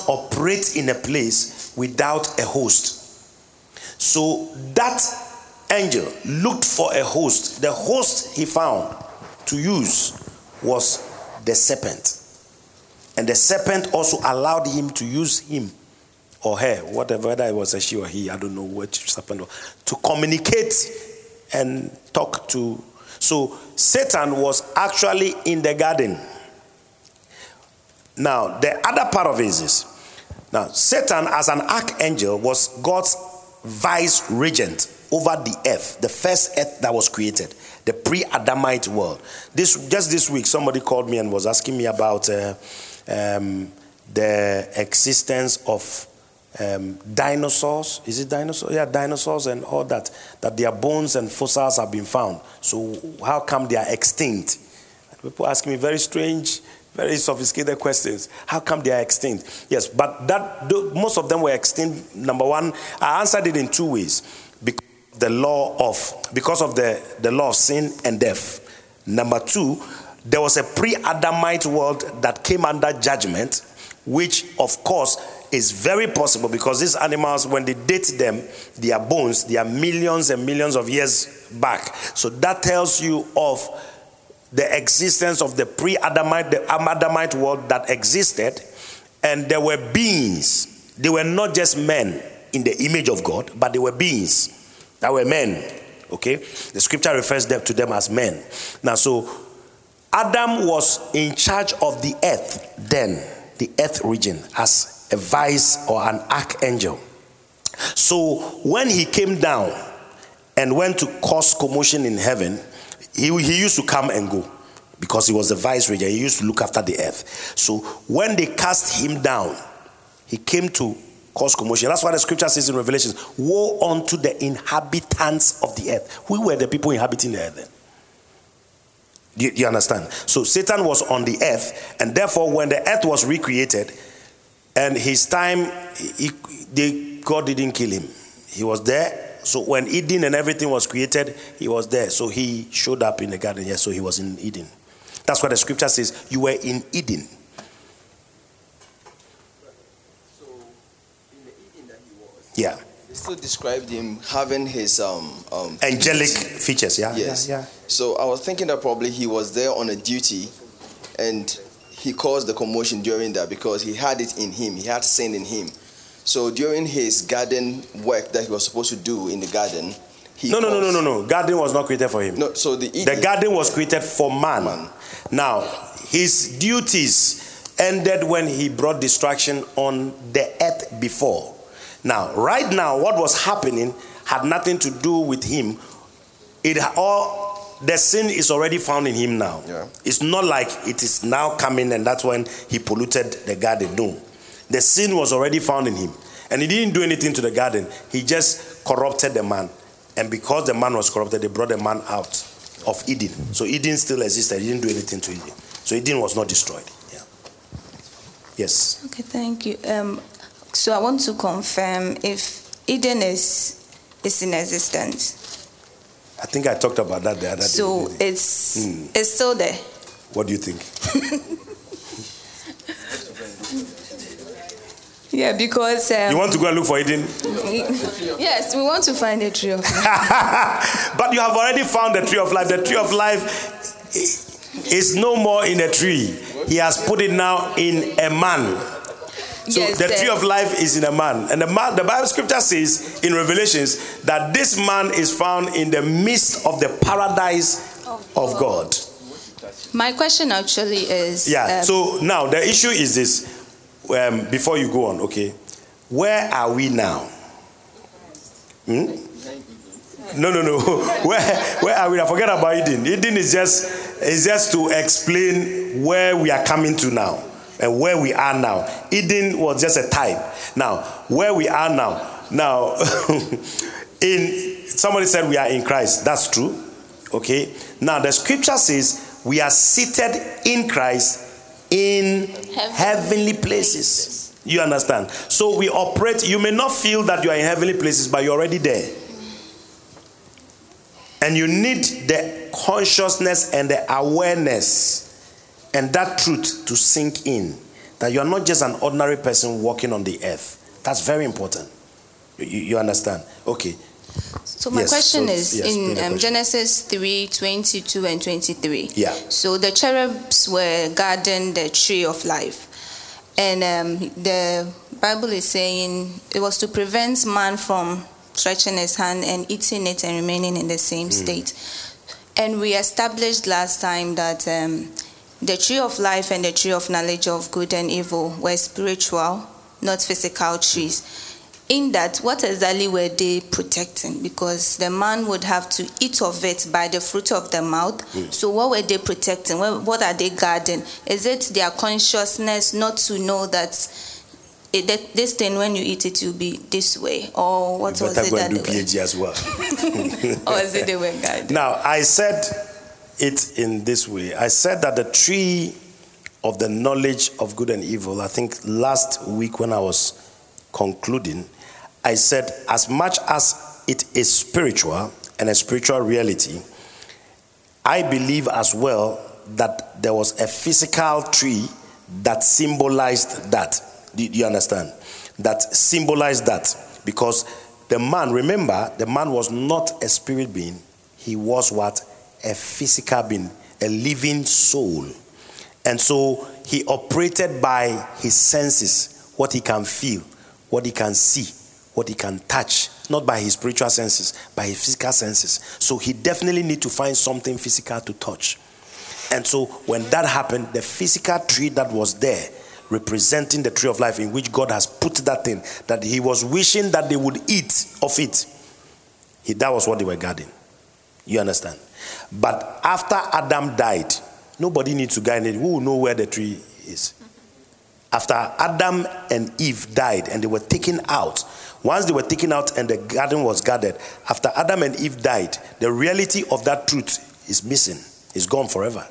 operate in a place without a host. So that angel looked for a host. The host he found to use was the serpent. And the serpent also allowed him to use him or her, whether it was a she or he, I don't know which serpent, to communicate and talk to. So Satan was actually in the garden. Now, the other part of it is this. Now, Satan as an archangel was God's vice regent over the earth, the first earth that was created, the pre-Adamite world. Just this week, somebody called me and was asking me about the existence of dinosaurs. Is it dinosaurs? Yeah, dinosaurs and all that. That their bones and fossils have been found. So how come they are extinct? People ask me very strange, very sophisticated questions. How come they are extinct? Yes, but most of them were extinct. Number one, I answered it in two ways. Because of the law of sin and death. Number two, there was a pre-Adamite world that came under judgment, which of course is very possible because these animals, when they date them, their bones, they are millions and millions of years back. So that tells you of the existence of the pre-Adamite, the Adamite world that existed. And there were beings. They were not just men in the image of God, but they were beings that were men. Okay? The scripture refers to them as men. Now, so Adam was in charge of the earth then, the earth region, as a vice or an archangel. So when he came down and went to cause commotion in heaven, he used to come and go because he was the vice regent. He used to look after the earth. So when they cast him down, he came to cause commotion. That's why the scripture says in Revelation, woe unto the inhabitants of the earth. Who were the people inhabiting the earth then? You understand? So Satan was on the earth, and therefore when the earth was recreated and his time, God didn't kill him. He was there. So when Eden and everything was created, he was there. So he showed up in the garden. Yes, so he was in Eden. That's what the scripture says. You were in Eden. So in the Eden that he was. Yeah. They still described him having his angelic features. Yeah. Yes. Yeah, yeah. So I was thinking that probably he was there on a duty, and he caused the commotion during that because he had it in him. He had sin in him. So during his garden work that he was supposed to do in the garden, No. Garden was not created for him. No, so the garden was created for man. Now, his duties ended when he brought destruction on the earth before. Now, right now, what was happening had nothing to do with him. The sin is already found in him now. Yeah. It's not like it is now coming and that's when he polluted the garden. No. The sin was already found in him. And he didn't do anything to the garden. He just corrupted the man. And because the man was corrupted, they brought the man out of Eden. So Eden still existed. He didn't do anything to Eden. So Eden was not destroyed. Yeah. Yes. Okay, thank you. So I want to confirm if Eden is in existence. I think I talked about that the other day. So it's still there. What do you think? Yeah, because you want to go and look for Eden? Yes, we want to find the tree of life. But you have already found the tree of life. The tree of life is no more in a tree. He has put it now in a man. So yes, the tree of life is in a man. And the Bible scripture says in Revelations that this man is found in the midst of the paradise of God. My question actually is... Yeah, so now the issue is this. Before you go on, okay. Where are we now? No. Where are we now? Forget about Eden. Eden is just to explain where we are coming to now. And where we are now. Eden was just a type. Now, where we are now. Now, somebody said we are in Christ. That's true. Okay. Now, the scripture says we are seated in Christ in heavenly places. You understand? So we operate. You may not feel that you are in heavenly places, but you're already there. And you need the consciousness and the awareness and that truth to sink in, that you are not just an ordinary person walking on the earth. That's very important. You understand? Okay. So my question is in Genesis 3:22 and 23. Yeah. So the cherubs were guarding the tree of life. And the Bible is saying it was to prevent man from stretching his hand and eating it and remaining in the same state. And we established last time that... the tree of life and the tree of knowledge of good and evil were spiritual, not physical trees. In that, what exactly were they protecting? Because the man would have to eat of it by the fruit of the mouth. So what were they protecting? What are they guarding? Is it their consciousness not to know that this thing, when you eat it, you'll be this way? Or what was it that they were? You better go and do PhD as well. Or is it they were guiding? Now, I said... it in this way. I said that the tree of the knowledge of good and evil, I think last week when I was concluding, I said as much as it is spiritual and a spiritual reality, I believe as well that there was a physical tree that symbolized that. Do you understand? that symbolized that. Because the man, remember, the man was not a spirit being. He was what? A physical being, a living soul. And so he operated by his senses, what he can feel, what he can see, what he can touch, not by his spiritual senses, by his physical senses. So he definitely need to find something physical to touch. And so when that happened, the physical tree that was there, representing the tree of life in which God has put that thing, that he was wishing that they would eat of it. That was what they were guarding. You understand? But after Adam died, nobody needs to guide it. Who will know where the tree is? After Adam and Eve died and they were taken out, once they were taken out and the garden was guarded, after Adam and Eve died, the reality of that truth is missing. It's gone forever.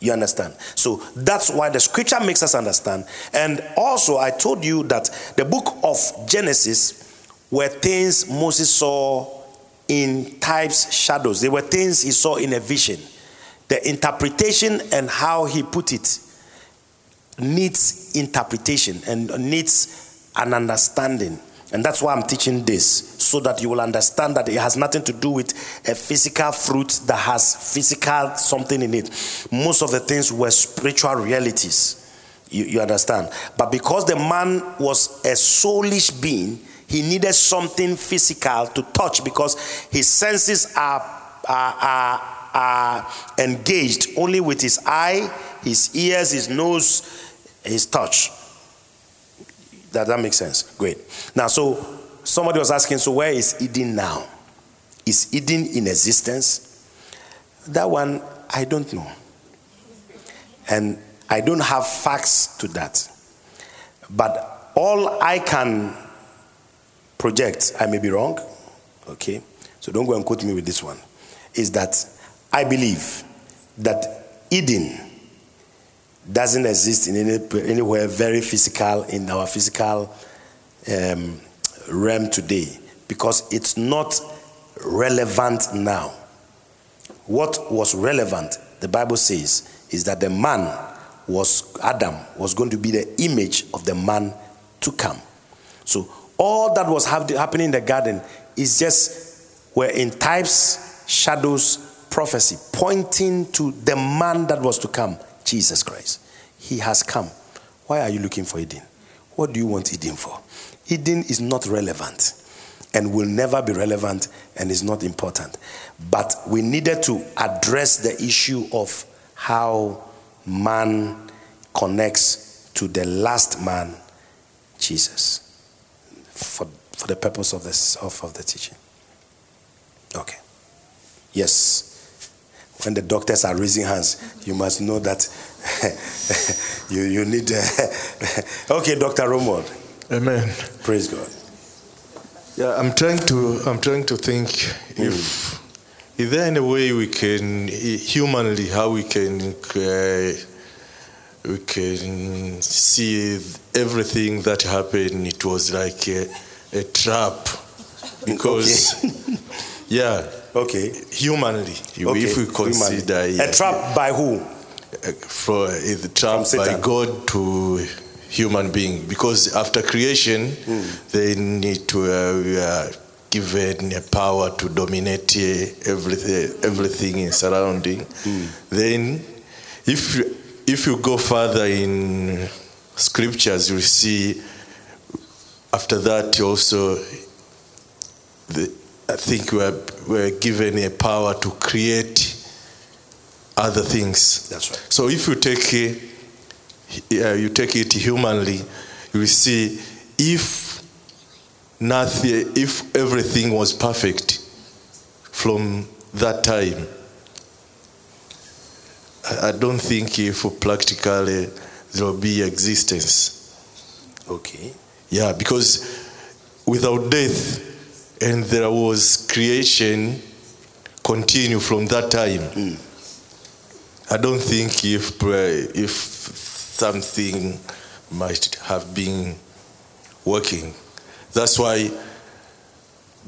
You understand? So that's why the scripture makes us understand. And also, I told you that the book of Genesis were things Moses saw in types, shadows. They were things he saw in a vision. The interpretation and how he put it needs interpretation and needs an understanding. And that's why I'm teaching this, so that you will understand that it has nothing to do with a physical fruit that has physical something in it. Most of the things were spiritual realities. You understand? But because the man was a soulish being, he needed something physical to touch, because his senses are engaged only with his eye, his ears, his nose, his touch. That makes sense. Great. Now, so somebody was asking, so where is Eden now? Is Eden in existence? That one, I don't know. And I don't have facts to that. But all I can project, I may be wrong, okay? So don't go and quote me with this one, is that I believe that Eden doesn't exist in anywhere very physical, in our physical realm today, because it's not relevant now. What was relevant, the Bible says, is that the man Adam was going to be the image of the man to come. So all that was happening in the garden is just were in types, shadows, prophecy, pointing to the man that was to come, Jesus Christ. He has come. Why are you looking for Eden? What do you want Eden for? Eden is not relevant and will never be relevant and is not important. But we needed to address the issue of how man connects to the last man, Jesus, for the purpose of the teaching. Okay. Yes. When the doctors are raising hands, you must know that you need... Okay, Dr. Romuald. Amen. Praise God. Yeah, I'm trying to think if there any way we can, humanly, how we can see everything that happened. It was like a trap, because, okay. Yeah. Okay. Humanly, okay. If we consider... Yeah, a trap by who? A trap by God to human being. Because after creation, they need to we are given a power to dominate everything in surrounding. Then, if you go further in scriptures, you see after that also... I think we're given a power to create other things. That's right. So if you take it humanly, you see if everything was perfect from that time, I don't think if practically there will be existence. Okay. Yeah, because without death. And there was creation continue from that time. I don't think if something might have been working. That's why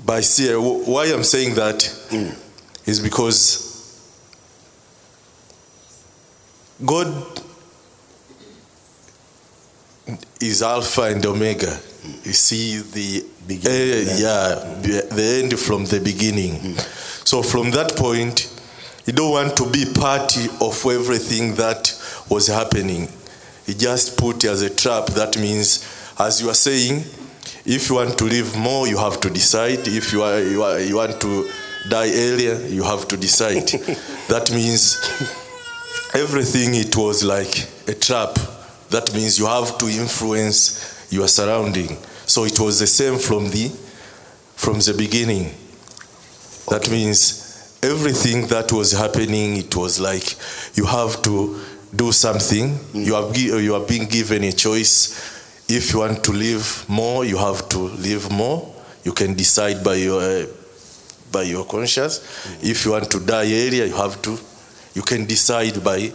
why I'm saying that is because God is Alpha and Omega. You see the beginning. The end from the beginning. Mm. So from that point, you don't want to be part of everything that was happening. You just put as a trap. That means, as you are saying, if you want to live more, you have to decide. If you want to die earlier, you have to decide. That means everything, it was like a trap. That means you have to influence your surrounding. So it was the same from the beginning. That means everything that was happening, it was like you have to do something. You are being given a choice. If you want to live more, you have to live more. You can decide by your conscience. Mm-hmm. If you want to die earlier, you can decide by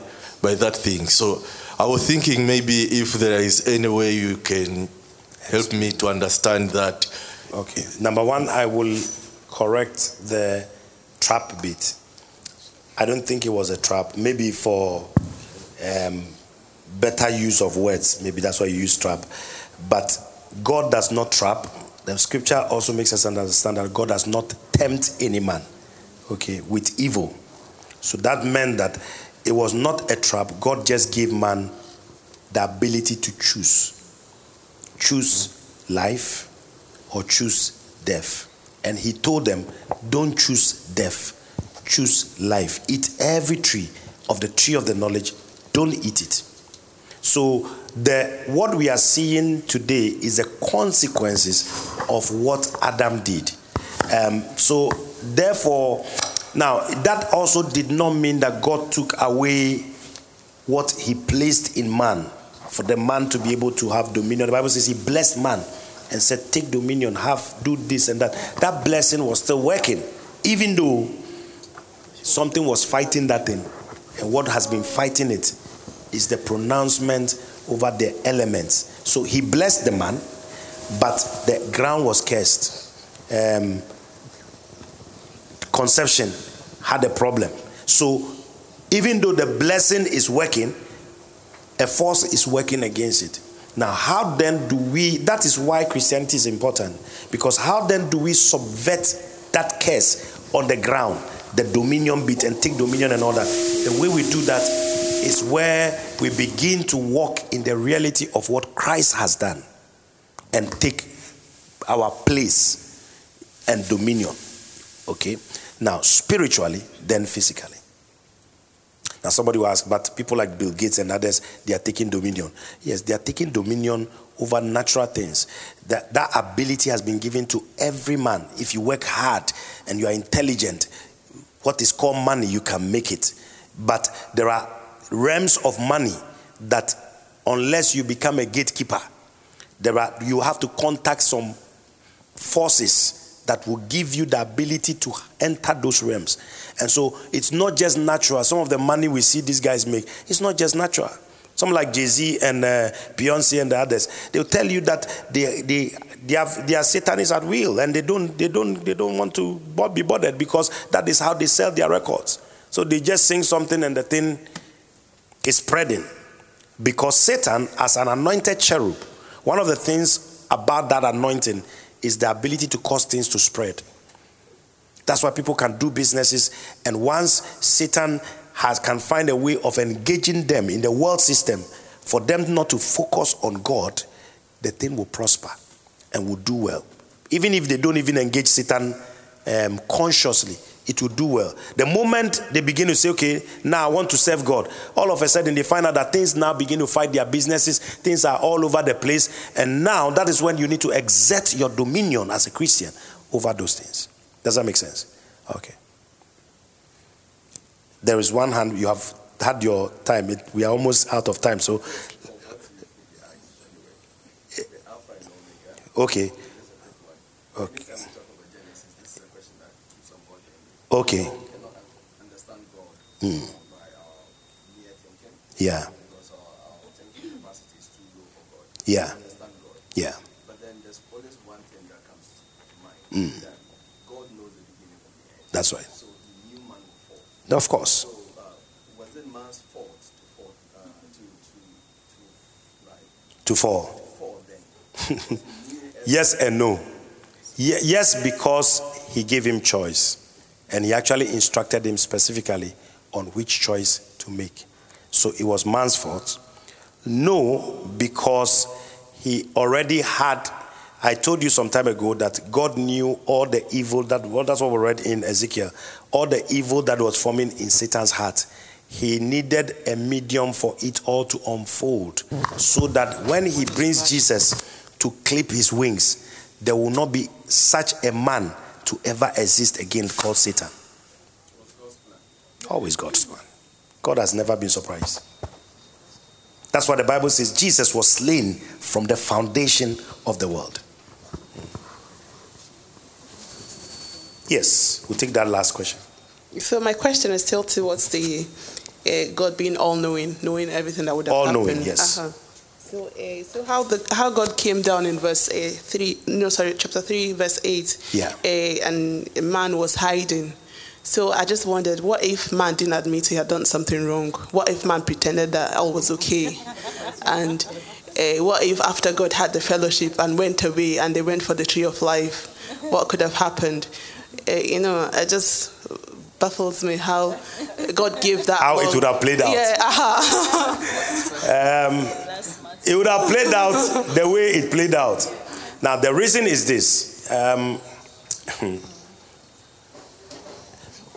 that thing. So I was thinking maybe if there is any way you can help me to understand that. Okay. Number one, I will correct the trap bit. I don't think it was a trap. Maybe for better use of words, maybe that's why you use trap. But God does not trap. The scripture also makes us understand that God does not tempt any man, with evil. So that meant that it was not a trap. God just gave man the ability to choose life or choose death. And he told them, don't choose death, choose life. Eat every tree of the knowledge, don't eat it. So what we are seeing today is the consequences of what Adam did. So therefore, now that also did not mean that God took away what he placed in man for the man to be able to have dominion. The Bible says he blessed man and said, take dominion, do this and that. That blessing was still working, even though something was fighting that thing. And what has been fighting it is the pronouncement over the elements. So he blessed the man, but the ground was cursed. Conception had a problem. So even though the blessing is working, a force is working against it. Now, how then do we... That is why Christianity is important. Because how then do we subvert that curse on the ground? The dominion bit and take dominion and all that. The way we do that is where we begin to walk in the reality of what Christ has done and take our place and dominion. Okay? Now, spiritually, then physically. Now, somebody will ask, but people like Bill Gates and others, they are taking dominion. Yes, they are taking dominion over natural things. That ability has been given to every man. If you work hard and you are intelligent, what is called money, you can make it. But there are realms of money that unless you become a gatekeeper, you have to contact some forces that will give you the ability to enter those realms. And so it's not just natural. Some of the money we see these guys make, it's not just natural. Some like Jay-Z and Beyonce and the others, they'll tell you that they are Satanists at will, and they don't want to be bothered because that is how they sell their records. So they just sing something and the thing is spreading. Because Satan, as an anointed cherub, one of the things about that anointing is the ability to cause things to spread. That's why people can do businesses, and once Satan can find a way of engaging them in the world system, for them not to focus on God, the thing will prosper and will do well. Even if they don't even engage Satan consciously, it will do well. The moment they begin to say, now I want to serve God, all of a sudden they find out that things now begin to fight their businesses, things are all over the place, and now that is when you need to exert your dominion as a Christian over those things. Does that make sense? Okay. There is one hand, you have had your time. We are almost out of time, so. Okay. Okay. Mm. Yeah. Yeah. Yeah. But then there's always one thing that comes to mind. That God knows the beginning from the end. That's right. Of course. So, was it man's fault to fall? Yes and no. Yes, because he gave him choice. And he actually instructed him specifically on which choice to make. So it was man's fault. No, because he already had, I told you some time ago that God knew all the evil, that's what we read in Ezekiel, all the evil that was forming in Satan's heart. He needed a medium for it all to unfold, so that when he brings Jesus to clip his wings, there will not be such a man to ever exist again called Satan. Always God's plan. God has never been surprised. That's why the Bible says Jesus was slain from the foundation of the world. Yes, we'll take that last question. So my question is still towards the God being all-knowing, knowing everything that would have happened. All-knowing, yes. Uh-huh. So how God came down in chapter 3, verse 8, and man was hiding. So I just wondered, what if man didn't admit he had done something wrong? What if man pretended that all was okay? And what if after God had the fellowship and went away and they went for the tree of life, what could have happened? It just baffles me how God gave that. How it would have played out. Yeah. It would have played out the way it played out. Now, the reason is this.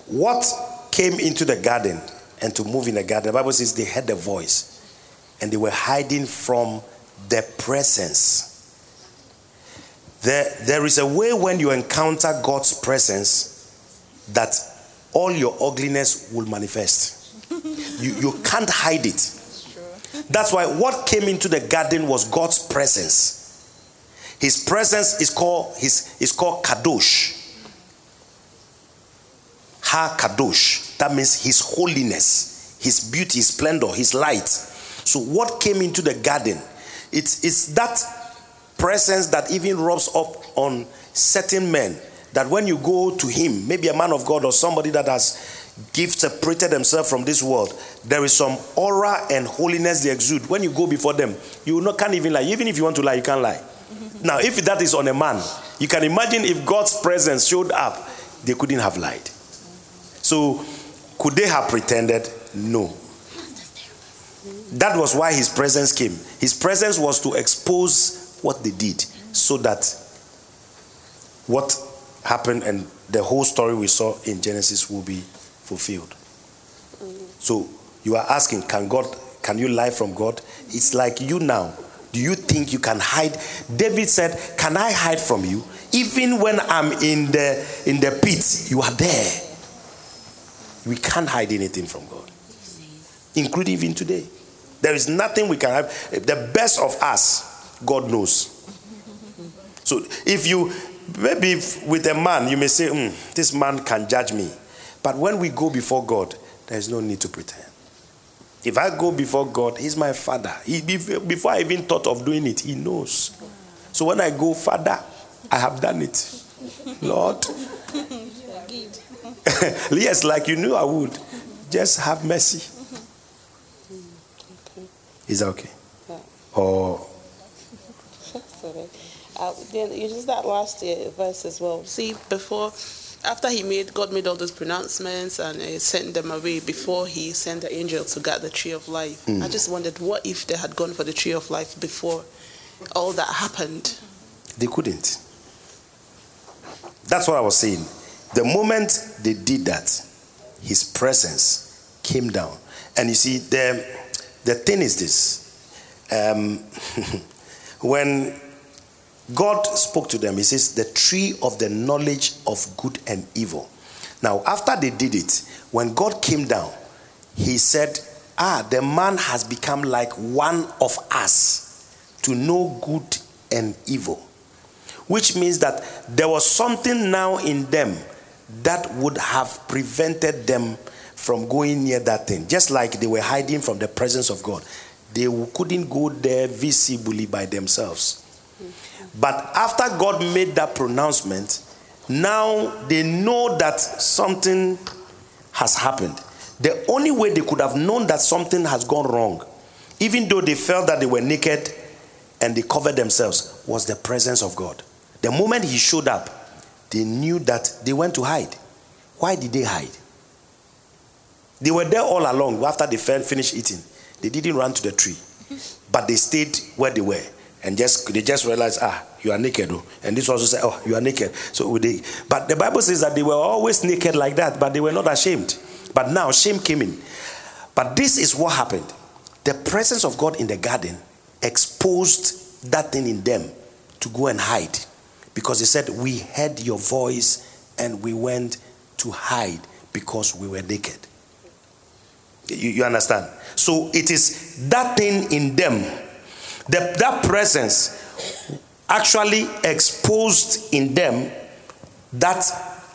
What came into the garden and to move in the garden, the Bible says they heard the voice and they were hiding from the presence. There is a way when you encounter God's presence that all your ugliness will manifest. You can't hide it. That's why what came into the garden was God's presence. His presence is called Kadosh. Ha Kadosh. That means his holiness, his beauty, his splendor, his light. So what came into the garden? It's that presence that even rubs up on certain men. That when you go to him, maybe a man of God or somebody that has gifts separated themselves from this world, there is some aura and holiness they exude. When you go before them, you can't even lie. Even if you want to lie, you can't lie. Now, if that is on a man, you can imagine if God's presence showed up, they couldn't have lied. So, could they have pretended? No. That was why his presence came. His presence was to expose what they did, so that what happened and the whole story we saw in Genesis will be fulfilled. So you are asking, can you lie from God? It's like you now. Do you think you can hide? David said, "Can I hide from you? Even when I'm in the pit, you are there." We can't hide anything from God, including even today. There is nothing we can hide. The best of us, God knows. So maybe with a man, you may say, "This man can judge me." But when we go before God, there is no need to pretend. If I go before God, he's my father. Before I even thought of doing it, he knows. So when I go, "Father, I have done it. Lord." Yes, like you knew I would. Just have mercy. Is that okay? Oh. Then it's just that last verse as well. See, after God made all those pronouncements and sent them away, before he sent the angel to guard the tree of life. I just wondered, what if they had gone for the tree of life before all that happened? They couldn't. That's what I was saying. The moment they did that, his presence came down. And you see, the thing is this. When God spoke to them, he says, "The tree of the knowledge of good and evil." Now, after they did it, when God came down, he said, "The man has become like one of us to know good and evil." Which means that there was something now in them that would have prevented them from going near that thing. Just like they were hiding from the presence of God. They couldn't go there visibly by themselves. But after God made that pronouncement, now they know that something has happened. The only way they could have known that something has gone wrong, even though they felt that they were naked, and they covered themselves was the presence of God. The moment he showed up, they knew that they went to hide. Why did they hide? They were there all along. After they finished eating, they didn't run to the tree, but they stayed where they were, and they just realized, you are naked. And this also said, you are naked. But the Bible says that they were always naked like that, but they were not ashamed. But now shame came in. But this is what happened. The presence of God in the garden exposed that thing in them to go and hide, because he said, we heard your voice and we went to hide because we were naked. You understand? So it is that thing in them, that presence actually exposed in them that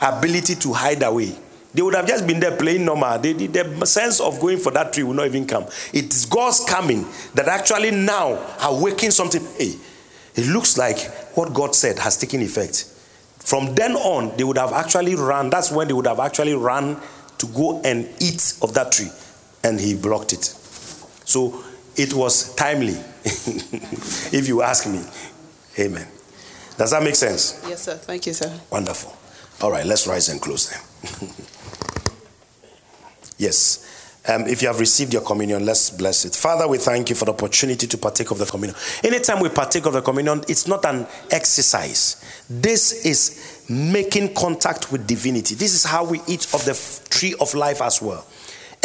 ability to hide away. They would have just been there playing normal. The sense of going for that tree will not even come. It is God's coming that actually now awakens something. Hey, it looks like what God said has taken effect. From then on, they would have actually run. That's when they would have actually run to go and eat of that tree. And he blocked it. So it was timely, if you ask me. Amen. Does that make sense? Yes, sir. Thank you, sir. Wonderful. All right, let's rise and close then. Yes. If you have received your communion, let's bless it. Father, we thank you for the opportunity to partake of the communion. Anytime we partake of the communion, it's not an exercise. This is making contact with divinity. This is how we eat of the tree of life as well.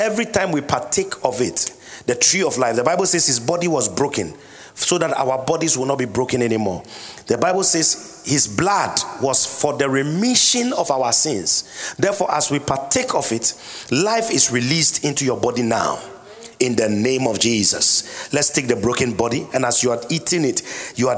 Every time we partake of it, the tree of life, the Bible says his body was broken so that our bodies will not be broken anymore. The Bible says his blood was for the remission of our sins. Therefore, as we partake of it, life is released into your body now. In the name of Jesus. Let's take the broken body, and as you are eating it, you are